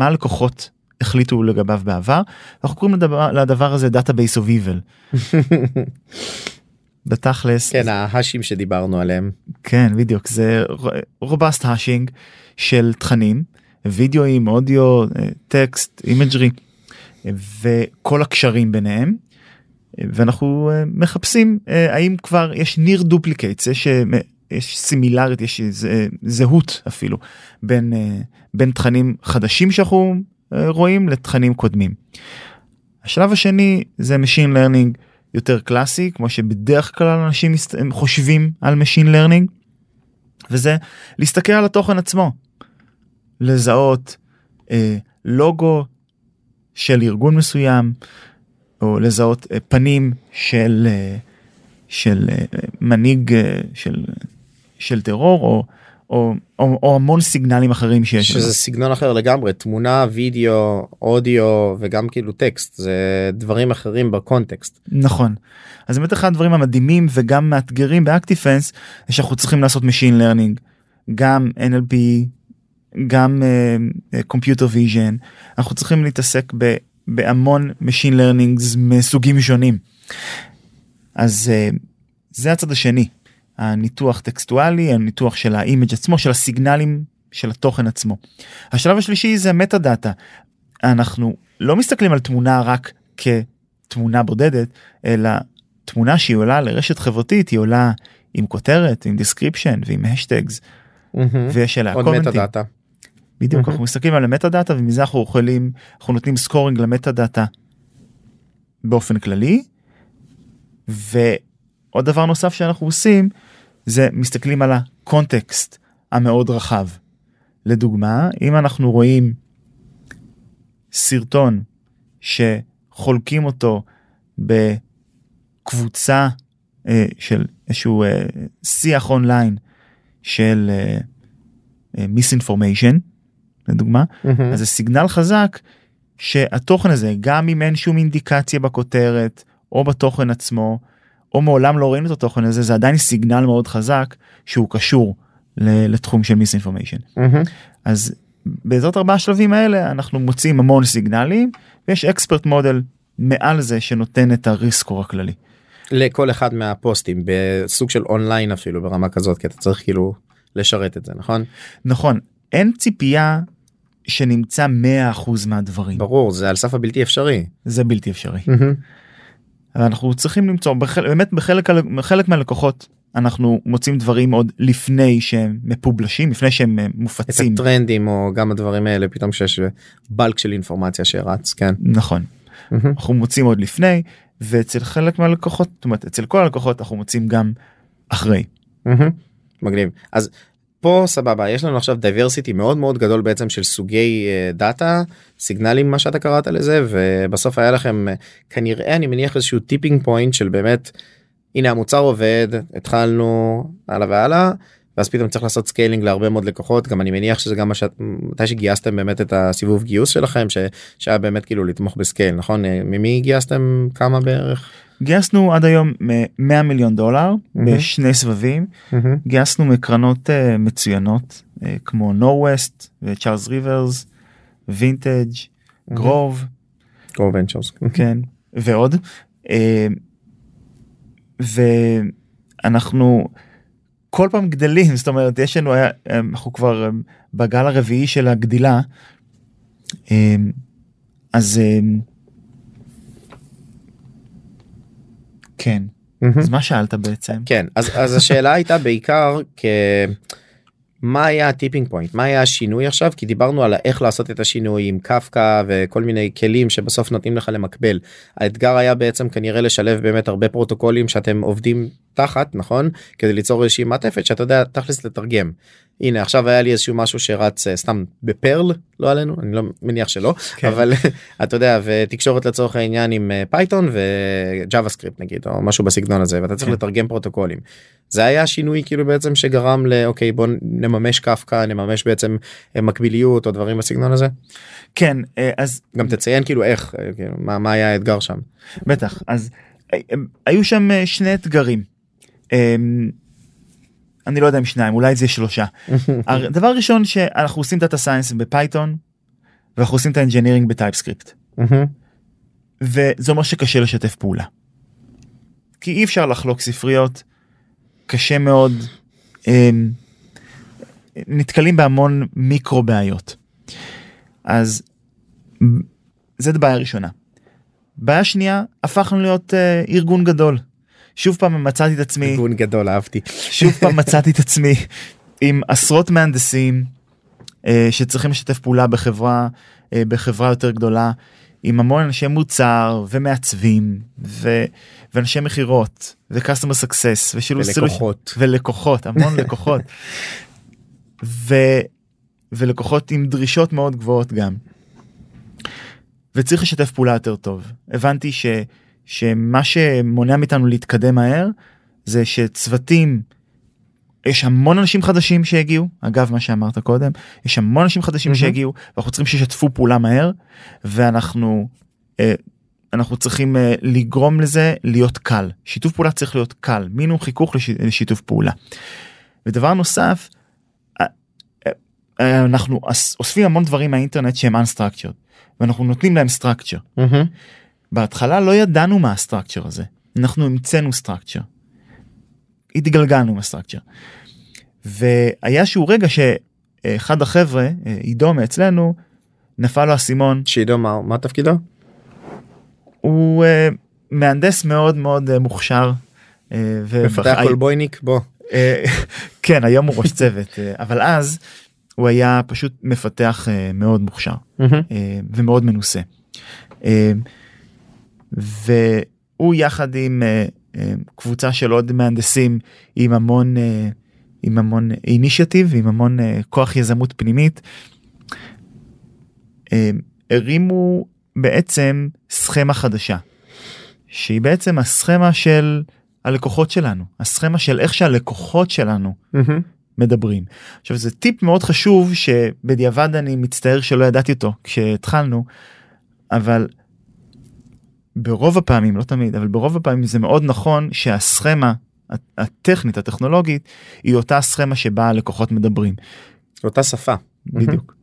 הלקוחות החליטו לגביו בעבר? אנחנו קוראים לדבר הזה Database of Evil. בתכלס. כן, ההאשים שדיברנו עליהם. כן, בדיוק. זה robust hashing של תכנים, וידאוים, אודיו, טקסט, אימג'רי, וכל הקשרים ביניהם. ואנחנו מחפשים האם כבר יש near duplicates, יש סימילרית, יש זהות אפילו, בין תכנים חדשים שאנחנו רואים לתכנים קודמים. השלב השני זה Machine Learning יותר קלאסי, כמו שבדרך כלל אנשים חושבים על Machine Learning, וזה להסתכל על התוכן עצמו, לזהות לוגו של ארגון מסוים, או לזהות פנים של מנהיג של טרור, או המון סיגנלים אחרים שיש. שזה סגנון אחר לגמרי, תמונה, וידאו, אודיו, וגם כאילו טקסט, זה דברים אחרים בקונטקסט. נכון. אז באמת אחד הדברים המדהימים, וגם מאתגרים באקטיבפנס, זה שאנחנו צריכים לעשות Machine Learning, גם NLP, גם Computer Vision, אנחנו צריכים להתעסק בהמון Machine Learnings מסוגים שונים. אז זה הצד השני, הניתוח טקסטואלי, הניתוח של האימג' עצמו, של הסיגנלים, של התוכן עצמו. השלב השלישי זה מטה דאטה. אנחנו לא מסתכלים על תמונה רק כתמונה בודדת, אלא תמונה שהיא עולה לרשת חברתית, היא עולה עם כותרת, עם description ועם hashtags, ויש עליה עוד מטה דאטה. בדיוק, אנחנו מסתכלים על המטה דאטה, ומזה אנחנו נותנים סקורינג למטה דאטה באופן כללי, ועוד דבר נוסף שאנחנו עושים, זה מסתכלים על הקונטקסט המאוד רחב. לדוגמה, אם אנחנו רואים סרטון שחולקים אותו בקבוצה של איזשהו שיח אונליין של misinformation, לדוגמה, אז זה סיגנל חזק שהתוכן הזה, גם אם אין שום אינדיקציה בכותרת, או בתוכן עצמו, או מעולם לא ראינו את התוכן הזה, זה עדיין סיגנל מאוד חזק, שהוא קשור לתחום של misinformation. אז בעזרת 4 השלבים האלה, אנחנו מוצאים המון סיגנלים, ויש expert model מעל זה, שנותן את הריסקור הכללי. לכל אחד מהפוסטים, בסוג של אונליין אפילו, ברמה כזאת, כי אתה צריך כאילו לשרת את זה, נכון? נכון. אין ציפייה שנמצא 100% מהדברים. ברור, זה על סף הבלתי אפשרי. זה בלתי אפשרי. אנחנו צריכים למצוא, באמת בחלק מהלקוחות, אנחנו מוצאים דברים עוד לפני שהם מפובלשים, לפני שהם מופצים. את הטרנדים או גם הדברים האלה, פתאום שיש בלק של אינפורמציה שרץ, כן? נכון. אנחנו מוצאים עוד לפני, ואצל חלק מהלקוחות, זאת אומרת, אצל כל הלקוחות, אנחנו מוצאים גם אחרי. מגניב. אז פה סבבה, יש לנו עכשיו דייברסיטי מאוד מאוד גדול בעצם של סוגי דאטה, סיגנלים מה שאתה קראת לזה, ובסוף היה לכם כנראה אני מניח איזשהו טיפינג פוינט של באמת, הנה המוצר עובד, התחלנו הלאה והלאה, ואז פתאום צריך לעשות סקיילינג להרבה מאוד לקוחות, גם אני מניח שזה גם מתי שגייסתם באמת את הסיבוב גיוס שלכם, שהיה באמת כאילו לתמוך בסקייל, נכון? ממי גייסתם כמה בערך? גייסנו עד היום $100 מיליון בשני סבבים, גייסנו מקרנות מצוינות, כמו נורווסט, וצ'ארלס ריברס, וינטג', גרוב. גרוב ונצ'רס. כן, ועוד. ואנחנו כל פעם גדלים, זאת אומרת, יש לנו, אנחנו כבר בגל הרביעי של הגדילה, אז כן, אז מה שאלת בעצם? כן, אז השאלה הייתה בעיקר מה היה הטיפינג פוינט, מה היה השינוי עכשיו, כי דיברנו על איך לעשות את השינוי עם קפקא וכל מיני כלים שבסוף נותנים לך למקבל. האתגר היה בעצם כנראה לשלב באמת הרבה פרוטוקולים שאתם עובדים תחת, נכון? כדי ליצור איזושהי מעטפת שאתה יודע תכלס לתרגם. הנה, עכשיו היה לי איזשהו משהו שרץ סתם בפרל, לא עלינו, אני לא מניח שלא, אבל אתה יודע, ותקשורת לצורך העניין עם פייתון וג'אווה סקריפט נגיד, או משהו בסגנון הזה, ואתה צריך לתרגם פרוטוקולים. זה היה שינוי כאילו בעצם שגרם לאוקיי, בוא נממש קפקא, נממש בעצם מקביליות או דברים בסגנון הזה? כן, אז... גם תציין כאילו איך, מה היה האתגר שם? בטח, אז היו שם שני אתגרים. אני לא יודע אם שניים, אולי זה שלושה. הדבר הראשון שאנחנו עושים דאטה סיינס בפייתון, ואנחנו עושים את האנג'ינירינג בטייפסקריפט. וזה אומר שקשה לשתף פעולה. כי אי אפשר לחלוק ספריות, קשה מאוד, נתקלים בהמון מיקרו בעיות. אז זאת בעיה ראשונה. בעיה שנייה, הפכנו להיות ארגון גדול. שוב פעם מצאתי את עצמי, ארגון גדול, אהבתי. שוב פעם מצאתי את עצמי עם עשרות מהנדסים שצריכים לשתף פעולה בחברה יותר גדולה, עם המון אנשי מוצר ומעצבים ואנשי מחירות ו-customer success ולקוחות. ולקוחות, המון לקוחות. ולקוחות עם דרישות מאוד גבוהות גם. וצריך לשתף פעולה יותר טוב. הבנתי שמה שמונע מאיתנו להתקדם מהר, זה שצוותים, יש המון אנשים חדשים שהגיעו, אגב מה שאמרת קודם, יש המון אנשים חדשים שהגיעו, ואנחנו צריכים שישתפו פעולה מהר, ואנחנו צריכים לגרום לזה להיות קל. שיתוף פעולה צריך להיות קל, מינימום חיכוך לשיתוף פעולה. ודבר נוסף, אנחנו אוספים המון דברים מהאינטרנט שהם unstructured, ואנחנו נותנים להם structure. בהתחלה לא ידענו מה הסטרקצ'ר הזה. אנחנו המצאנו סטרקצ'ר. התגלגלנו מהסטרקצ'ר. והיה שהוא רגע שאחד החבר'ה, עידו מאצלנו, נפל לו הסימון. שעידו, מה תפקידו? הוא מהנדס מאוד מאוד מוכשר. מפתח קולבויניק, בוא. כן, היום הוא ראש צוות. אבל אז הוא היה פשוט מפתח מאוד מוכשר. ומאוד מנוסה. והוא יחד עם קבוצה של עוד מהנדסים עם המון אינישייטיב, עם המון כוח יזמות פנימית, הרימו בעצם סכמה חדשה, שהיא בעצם הסכמה של הלקוחות שלנו, הסכמה של איך שהלקוחות שלנו מדברים. עכשיו זה טיפ מאוד חשוב שבדיעבד אני מצטער שלא ידעתי אותו כשהתחלנו, אבל ברוב הפעמים, לא תמיד, אבל ברוב הפעמים זה מאוד נכון שהסכמה הטכנית, הטכנולוגית, היא אותה הסכמה שבה הלקוחות מדברים. אותה שפה. בדיוק.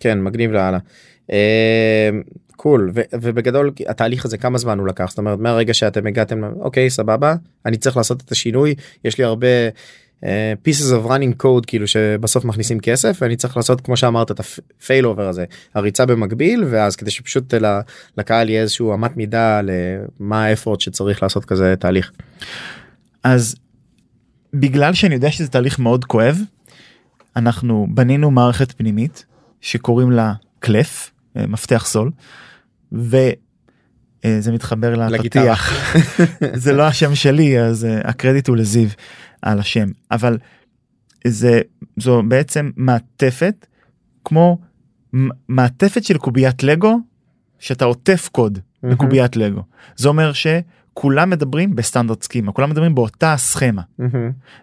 כן, מגניב להלאה. קול, ובגדול התהליך הזה כמה זמן הוא לקח? זאת אומרת, מהרגע שאתם הגעתם, אוקיי, סבבה, אני צריך לעשות את השינוי, יש לי הרבה pieces of running code, כאילו שבסוף מכניסים כסף, ואני צריך לעשות, כמו שאמרת, את הפייל אובר הזה, הריצה במקביל, ואז כדי שפשוט לקהל יהיה איזשהו אמת מידה, למה האפורט שצריך לעשות כזה תהליך. אז בגלל שאני יודע שזה תהליך מאוד כואב, אנחנו בנינו מערכת פנימית, שקוראים לה קלף, מפתח סול, וזה מתחבר לפתיח. זה לא השם שלי, אז הקרדיט הוא לזיו. על השם, אבל זו בעצם מעטפת, כמו מעטפת של קוביית לגו, שאתה עוטף קוד בקוביית לגו. זה אומר שכולם מדברים בסטנדרט סכימה, כולם מדברים באותה הסכמה.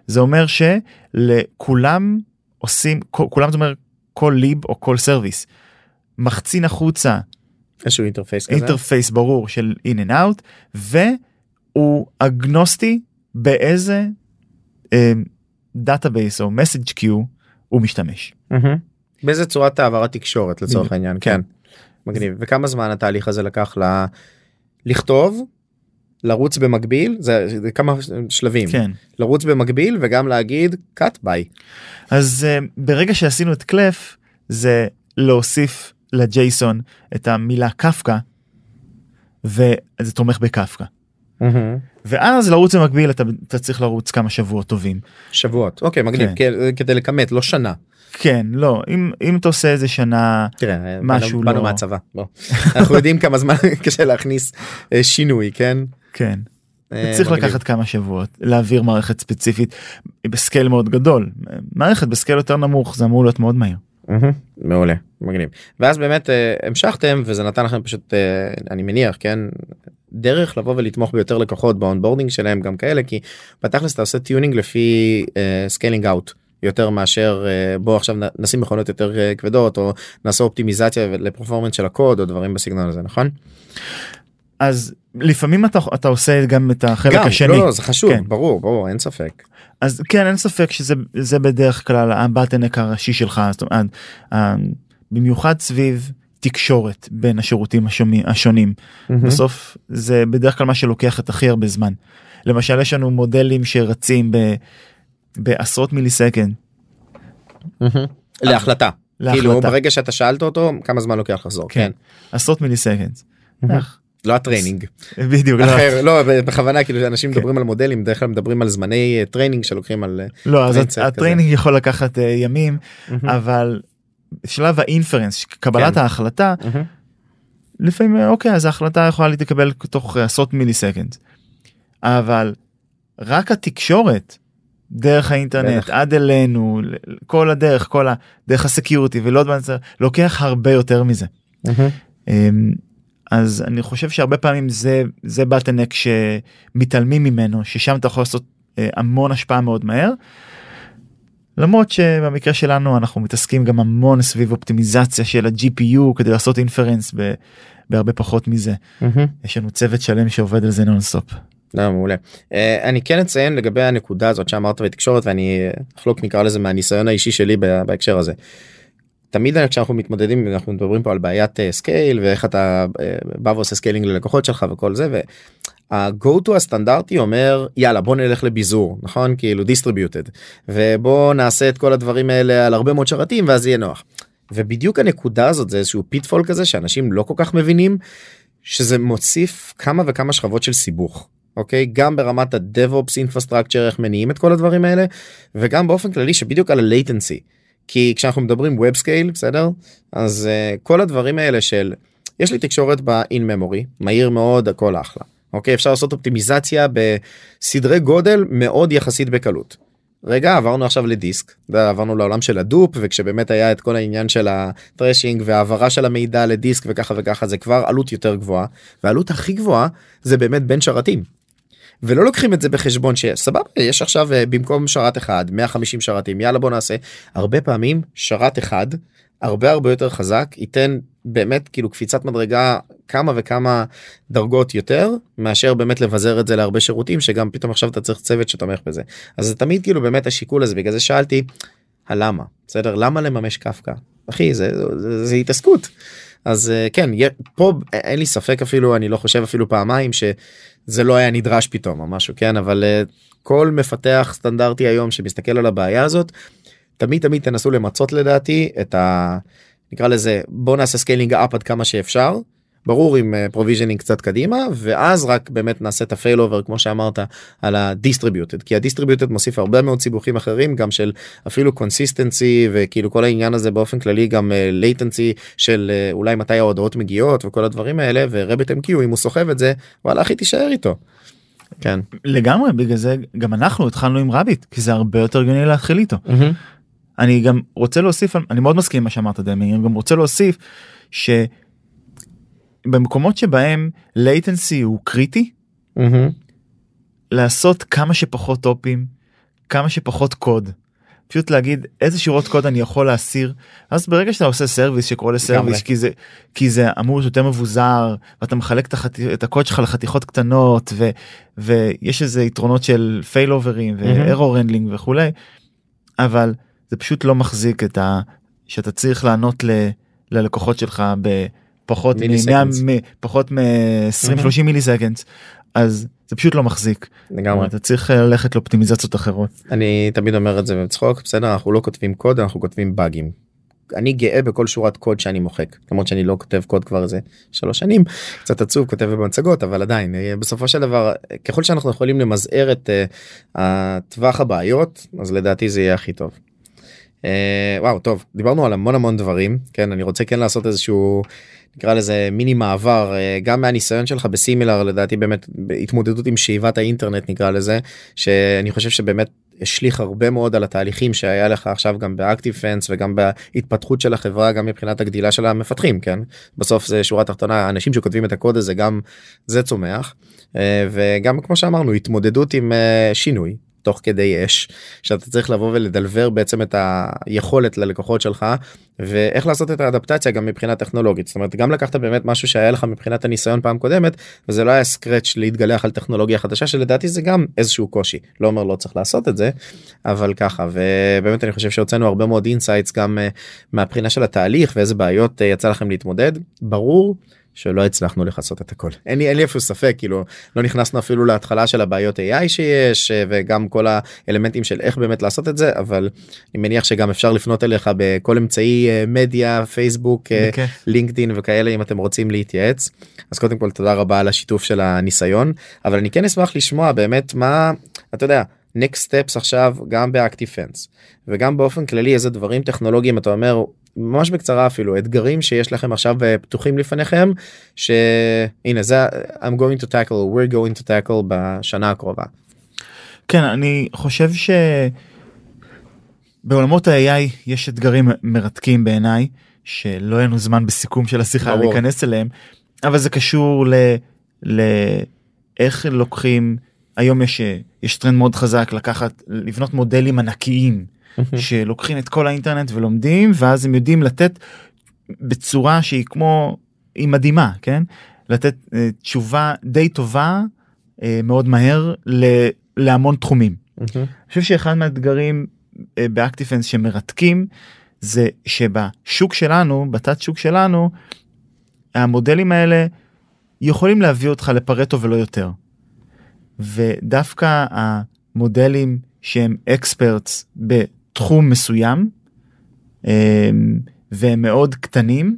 זה אומר שלכולם עושים, כולם, זאת אומרת, כל ליב או כל סרוויס, מחצין החוצה, איזשהו אינטרפייס כזה. אינטרפייס ברור של in and out, והוא אגנוסטי באיזה דאטאבייס או מסאג' קיו הוא משתמש. באיזה צורת העברת תקשורת לצורך העניין, כן. מגניב. וכמה זמן התהליך הזה לקח לכתוב, לרוץ במקביל, זה כמה שלבים. לרוץ במקביל וגם להגיד cut by. אז ברגע שעשינו את קלף, זה להוסיף לג'ייסון את המילה קפקא, וזה תומך בקפקא. ואז לרוץ במקביל אתה צריך לרוץ כמה שבועות טובים. שבועות, אוקיי, מגניב, כדי לקמת, לא שנה. כן, לא, אם אתה עושה איזה שנה, משהו לא... באנו מהצבא, אנחנו יודעים כמה זמן קשה להכניס שינוי, כן? כן. צריך לקחת כמה שבועות, להעביר מערכת ספציפית בסקייל מאוד גדול. מערכת בסקייל יותר נמוך, זה אמור להיות מאוד מהיר. מעולה, מגניב. ואז באמת המשכתם, וזה נתן לכם פשוט, אני מניח, כן, דרך לבוא ולתמוך ביותר לקוחות באונבורדינג שלהם גם כאלה, כי בתכלס אתה עושה טיונינג לפי סקיילינג אאוט. יותר מאשר בוא עכשיו נשים מכונות יותר כבדות, או נעשה אופטימיזציה לפרפורמנס של הקוד, או דברים בסגנון הזה, נכון? אז לפעמים אתה עושה גם את החלק השני. גם, לא, זה חשוב, ברור, ברור, אין ספק. אז כן, אין ספק שזה בדרך כלל הבטנק הראשי שלך, זאת אומרת, במיוחד סביב תקשורת בין השירותים השונים. בסוף זה בדרך כלל מה שלוקח את הכי הרבה זמן. למשל, יש לנו מודלים שרצים בעשרות מיליסקנד. להחלטה. כאילו, ברגע שאתה שאלת אותו, כמה זמן לוקח לחזור. כן. עשרות מיליסקנד. לא הטריינינג. בדיוק. לא, בכוונה, כאילו, אנשים מדברים על מודלים, בדרך כלל מדברים על זמני טריינינג שלוקחים על... לא, אז הטריינינג יכול לקחת ימים, אבל שלב האינפרנס, קבלת ההחלטה, לפעמים, אוקיי, אז ההחלטה יכולה להתקבל תוך עשרות מיליסקנד. אבל רק התקשורת דרך האינטרנט, עד אלינו, כל הדרך הסקיוריטי, ולא לוקח הרבה יותר מזה. אז אני חושב שהרבה פעמים זה בטנק שמתעלמים ממנו, ששם אתה יכול לעשות המון השפעה מאוד מהר, למרות שבמקרה שלנו אנחנו מתעסקים גם המון סביב אופטימיזציה של ה-GPU, כדי לעשות אינפרנס בהרבה פחות מזה. יש לנו צוות שלם שעובד על זה נונסטופ. לא, מעולה. אני כן אציין לגבי הנקודה הזאת שאמרת בתקשורת, ואני אחלוק נקרא לזה מהניסיון האישי שלי בהקשר הזה. תמיד כשאנחנו מתמודדים, אנחנו מדברים פה על בעיית סקייל, ואיך אתה בא ועושה סקיילינג ללקוחות שלך וכל זה, וה-go-to הסטנדרטי אומר, יאללה, בוא נלך לביזור, נכון? כאילו distributed, ובוא נעשה את כל הדברים האלה על הרבה מאוד שרתים, ואז יהיה נוח. ובדיוק הנקודה הזאת, זה איזשהו פיטפול כזה, שאנשים לא כל כך מבינים, שזה מוסיף כמה וכמה שכבות של סיבוך. אוקיי? גם ברמת הדב-אופס אינפרסטרקצ'ר, איך מניעים את כל הדברים האלה, וגם באופן כללי שבדיוק על הלייטנסי. כי כשאנחנו מדברים ווב סקייל, בסדר? אז כל הדברים האלה של, יש לי תקשורת ב-in-memory, מהיר מאוד, הכל אחלה. אוקיי? אפשר לעשות אופטימיזציה בסדרי גודל מאוד יחסית בקלות. רגע, עברנו עכשיו לדיסק, עברנו לעולם של הדופ, וכשבאמת היה את כל העניין של הטרשינג והעברה של המידע לדיסק וככה וככה, זה כבר עלות יותר גבוהה, והעלות הכי גבוהה זה באמת בין שרתים. ולא לוקחים את זה בחשבון שסבבה, יש עכשיו במקום שרת אחד, 150 שרתים, יאללה בוא נעשה. הרבה פעמים שרת אחד, הרבה הרבה יותר חזק, ייתן באמת כאילו קפיצת מדרגה כמה וכמה דרגות יותר, מאשר באמת לבזר את זה להרבה שירותים, שגם פתאום עכשיו אתה צריך צוות שתומך בזה. אז זה תמיד כאילו באמת השיקול הזה, בגלל זה שאלתי, הלמה? בסדר? למה לממש קפקא? אחי, זה התעסקות. אז כן, פה אין לי ספק אפילו, אני לא חושב אפילו פעמיים שזה לא היה נדרש פתאום או משהו, כן? אבל כל מפתח סטנדרטי היום שמסתכל על הבעיה הזאת, תמיד תנסו למצות לדעתי את ה... נקרא לזה, בוא נעשה סקיילינג אפ עד כמה שאפשר, ברור עם פרוביז'נינג קצת קדימה, ואז רק באמת נעשה את הפייל אובר, כמו שאמרת, על הדיסטריביוטד, כי הדיסטריביוטד מוסיף הרבה מאוד סיבוכים אחרים, גם של אפילו קונסיסטנסי, וכאילו כל העניין הזה באופן כללי, גם לייטנסי של אולי מתי ההודעות מגיעות, וכל הדברים האלה, ורביט MQ, אם הוא סוחב את זה, וואלה, אחי תישאר איתו. כן. לגמרי, בגלל זה, גם אנחנו התחלנו עם רביט, כי זה הרבה יותר גני להתחיל איתו. אני גם רוצה להוסיף, אני מאוד מסכים מה שאמרת, דמי, אני גם רוצה להוסיף שבמקומות שבהם latency הוא קריטי, לעשות כמה שפחות טופים, כמה שפחות קוד, פשוט להגיד איזה שירות קוד אני יכול להסיר, אז ברגע שאתה עושה סרוויס שקורא לסרוויס, כי זה אמור להיות יותר מבוזר, ואתה מחלק את הקוד שלך לחתיכות קטנות, ויש איזה יתרונות של failoverים, ו-error handling וכולי, אבל זה פשוט לא מחזיק את ה... שאתה צריך לענות ללקוחות שלך בפחות מ-20-30 מיליסקנדס, אז זה פשוט לא מחזיק. לגמרי. אתה צריך ללכת לאופטימיזציות אחרות. אני תמיד אומר את זה בצחוק, בסדר, אנחנו לא כותבים קוד, אנחנו כותבים באגים. אני גאה בכל שורת קוד שאני מוחק, למרות שאני לא כותב קוד כבר איזה 3 שנים, קצת עצוב, כותב במצגות, אבל עדיין, בסופו של דבר, ככל שאנחנו יכולים למזער את הטווח הבעיות, אז לדעתי זה יהיה הכי טוב. וואו, טוב, דיברנו על המון דברים, כן, אני רוצה כן לעשות איזשהו נקרא לזה מיני מעבר, גם מהניסיון שלך בסימילר, לדעתי באמת התמודדות עם שאיבת האינטרנט נקרא לזה, שאני חושב שבאמת השליך הרבה מאוד על התהליכים שהיה לך עכשיו גם באקטיב-פנס וגם בהתפתחות של החברה, גם מבחינת הגדילה של המפתחים, כן? בסוף זה שורה תחתונה, האנשים שכותבים את הקוד הזה, גם זה צומח, וגם כמו שאמרנו, התמודדות עם שינוי. תוך כדי אש, שאתה צריך לבוא ולדלבר בעצם את היכולת ללקוחות שלך, ואיך לעשות את האדפטציה גם מבחינה טכנולוגית. זאת אומרת, גם לקחת באמת משהו שהיה לך מבחינת הניסיון פעם קודמת, וזה לא היה סקרץ' להתגלח על טכנולוגיה חדשה, שלדעתי זה גם איזשהו קושי. לא אומר לא צריך לעשות את זה, אבל ככה, ובאמת אני חושב שהוצאנו הרבה מאוד אינסייטס גם מהבחינה של התהליך, ואיזה בעיות יצא לכם להתמודד. ברור שלא הצלחנו לחסות את הכל. אין לי אפילו ספק, כאילו, לא נכנסנו אפילו להתחלה של הבעיות AI שיש, וגם כל האלמנטים של איך באמת לעשות את זה, אבל אני מניח שגם אפשר לפנות אליך בכל אמצעי מדיה, פייסבוק, לינקדין וכאלה, אם אתם רוצים להתייעץ. אז קודם כל, תודה רבה על השיתוף של הניסיון, אבל אני כן אשמח לשמוע באמת מה, אתה יודע, next steps עכשיו, גם ב-ActiveFence, וגם באופן כללי, איזה דברים טכנולוגיים, אתה אומר, ממש בקצרה אפילו, אתגרים שיש לכם עכשיו פתוחים לפניכם, שהנה זה, we're going to tackle בשנה הקרובה. כן, אני חושב שבעולמות ה-AI יש אתגרים מרתקים בעיניי, שלא יהיה לנו זמן בסיכום של השיחה להיכנס אליהם, אבל זה קשור לאיך לוקחים, היום יש טרנד מאוד חזק לקחת, לבנות מודלים ענקיים, שלוקחים את כל האינטרנט ולומדים, ואז הם יודעים לתת בצורה שהיא כמו, היא מדהימה, כן? לתת תשובה די טובה, מאוד מהר, להמון תחומים. אני חושב שאחד מהאתגרים באקטיב-פנס שמרתקים, זה שבשוק שלנו, בתת שוק שלנו, המודלים האלה יכולים להביא אותך לפרטו ולא יותר. ודווקא המודלים שהם אקספרטס בתחום מסוים, והם מאוד קטנים,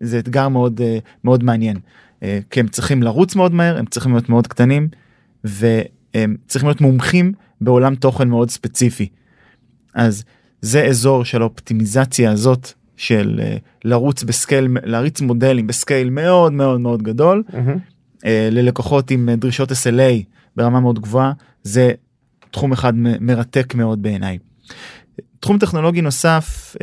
זה אתגר מאוד, מאוד מעניין, כי הם צריכים לרוץ מאוד מהר, הם צריכים להיות מאוד קטנים, והם צריכים להיות מומחים בעולם תוכן מאוד ספציפי. אז זה אזור של האופטימיזציה הזאת, של להריץ מודלים בסקייל מאוד מאוד מאוד גדול, ללקוחות עם דרישות SLA ברמה מאוד גבוהה, זה תחום אחד מרתק מאוד בעיניי. תחום טכנולוגי נוסף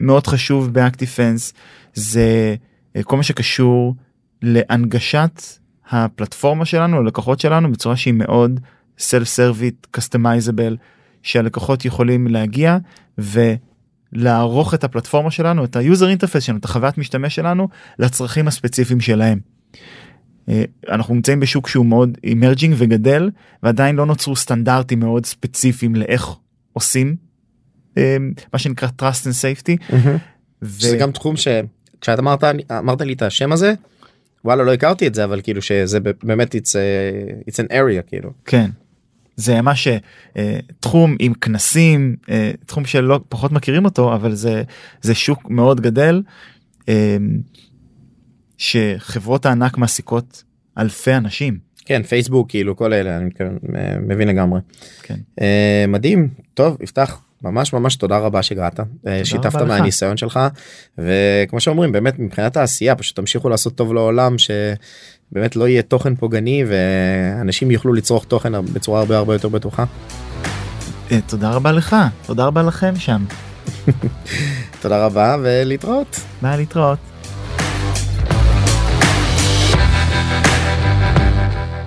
מאוד חשוב באקטיב-פנס, זה כל מה שקשור להנגשת הפלטפורמה שלנו, ללקוחות שלנו, בצורה שהיא מאוד self-service, customizable, שהלקוחות יכולים להגיע ולערוך את הפלטפורמה שלנו, את ה-user interface שלנו, את החוויית משתמש שלנו, לצרכים הספציפיים שלהם. אנחנו נמצאים בשוק שהוא מאוד אמרג'ינג וגדל, ועדיין לא נוצרו סטנדרטים מאוד ספציפיים לאיך עושים, מה שנקרא Trust and Safety. שזה גם תחום שכשאת אמרת לי את השם הזה, וואלה, לא הכרתי את זה, אבל כאילו שזה באמת it's an area, כאילו. כן, זה ממש תחום עם כנסים, תחום שלא פחות מכירים אותו, אבל זה שוק מאוד גדל, שחברות הענק מעסיקות אלפי אנשים. כן, פייסבוק, כאילו, כל אלה, אני מבין לגמרי. כן. מדהים, טוב, יפתח, ממש תודה רבה שגעת, שיתפת מהניסיון שלך, וכמו שאומרים, באמת מבחינת העשייה, פשוט תמשיכו לעשות טוב לעולם, שבאמת לא יהיה תוכן פוגעני, ואנשים יוכלו לצרוך תוכן בצורה הרבה הרבה יותר בטוחה. תודה רבה לך, תודה רבה לכם שם. תודה רבה, ולהתראות. ביי, להתראות.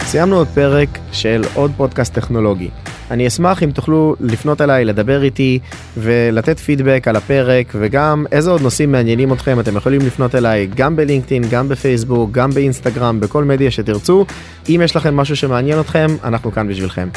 סיימנו את פרק של עוד פודקאסט טכנולוגי. אני אשמח אם תוכלו לפנות אליי, לדבר איתי ולתת פידבק על הפרק, וגם איזה עוד נושאים מעניינים אתכם. אתם יכולים לפנות אליי גם בלינקדאין, גם בפייסבוק, גם באינסטגרם, בכל מדיה שתרצו. אם יש לכם משהו שמעניין אתכם, אנחנו כאן בשבילכם.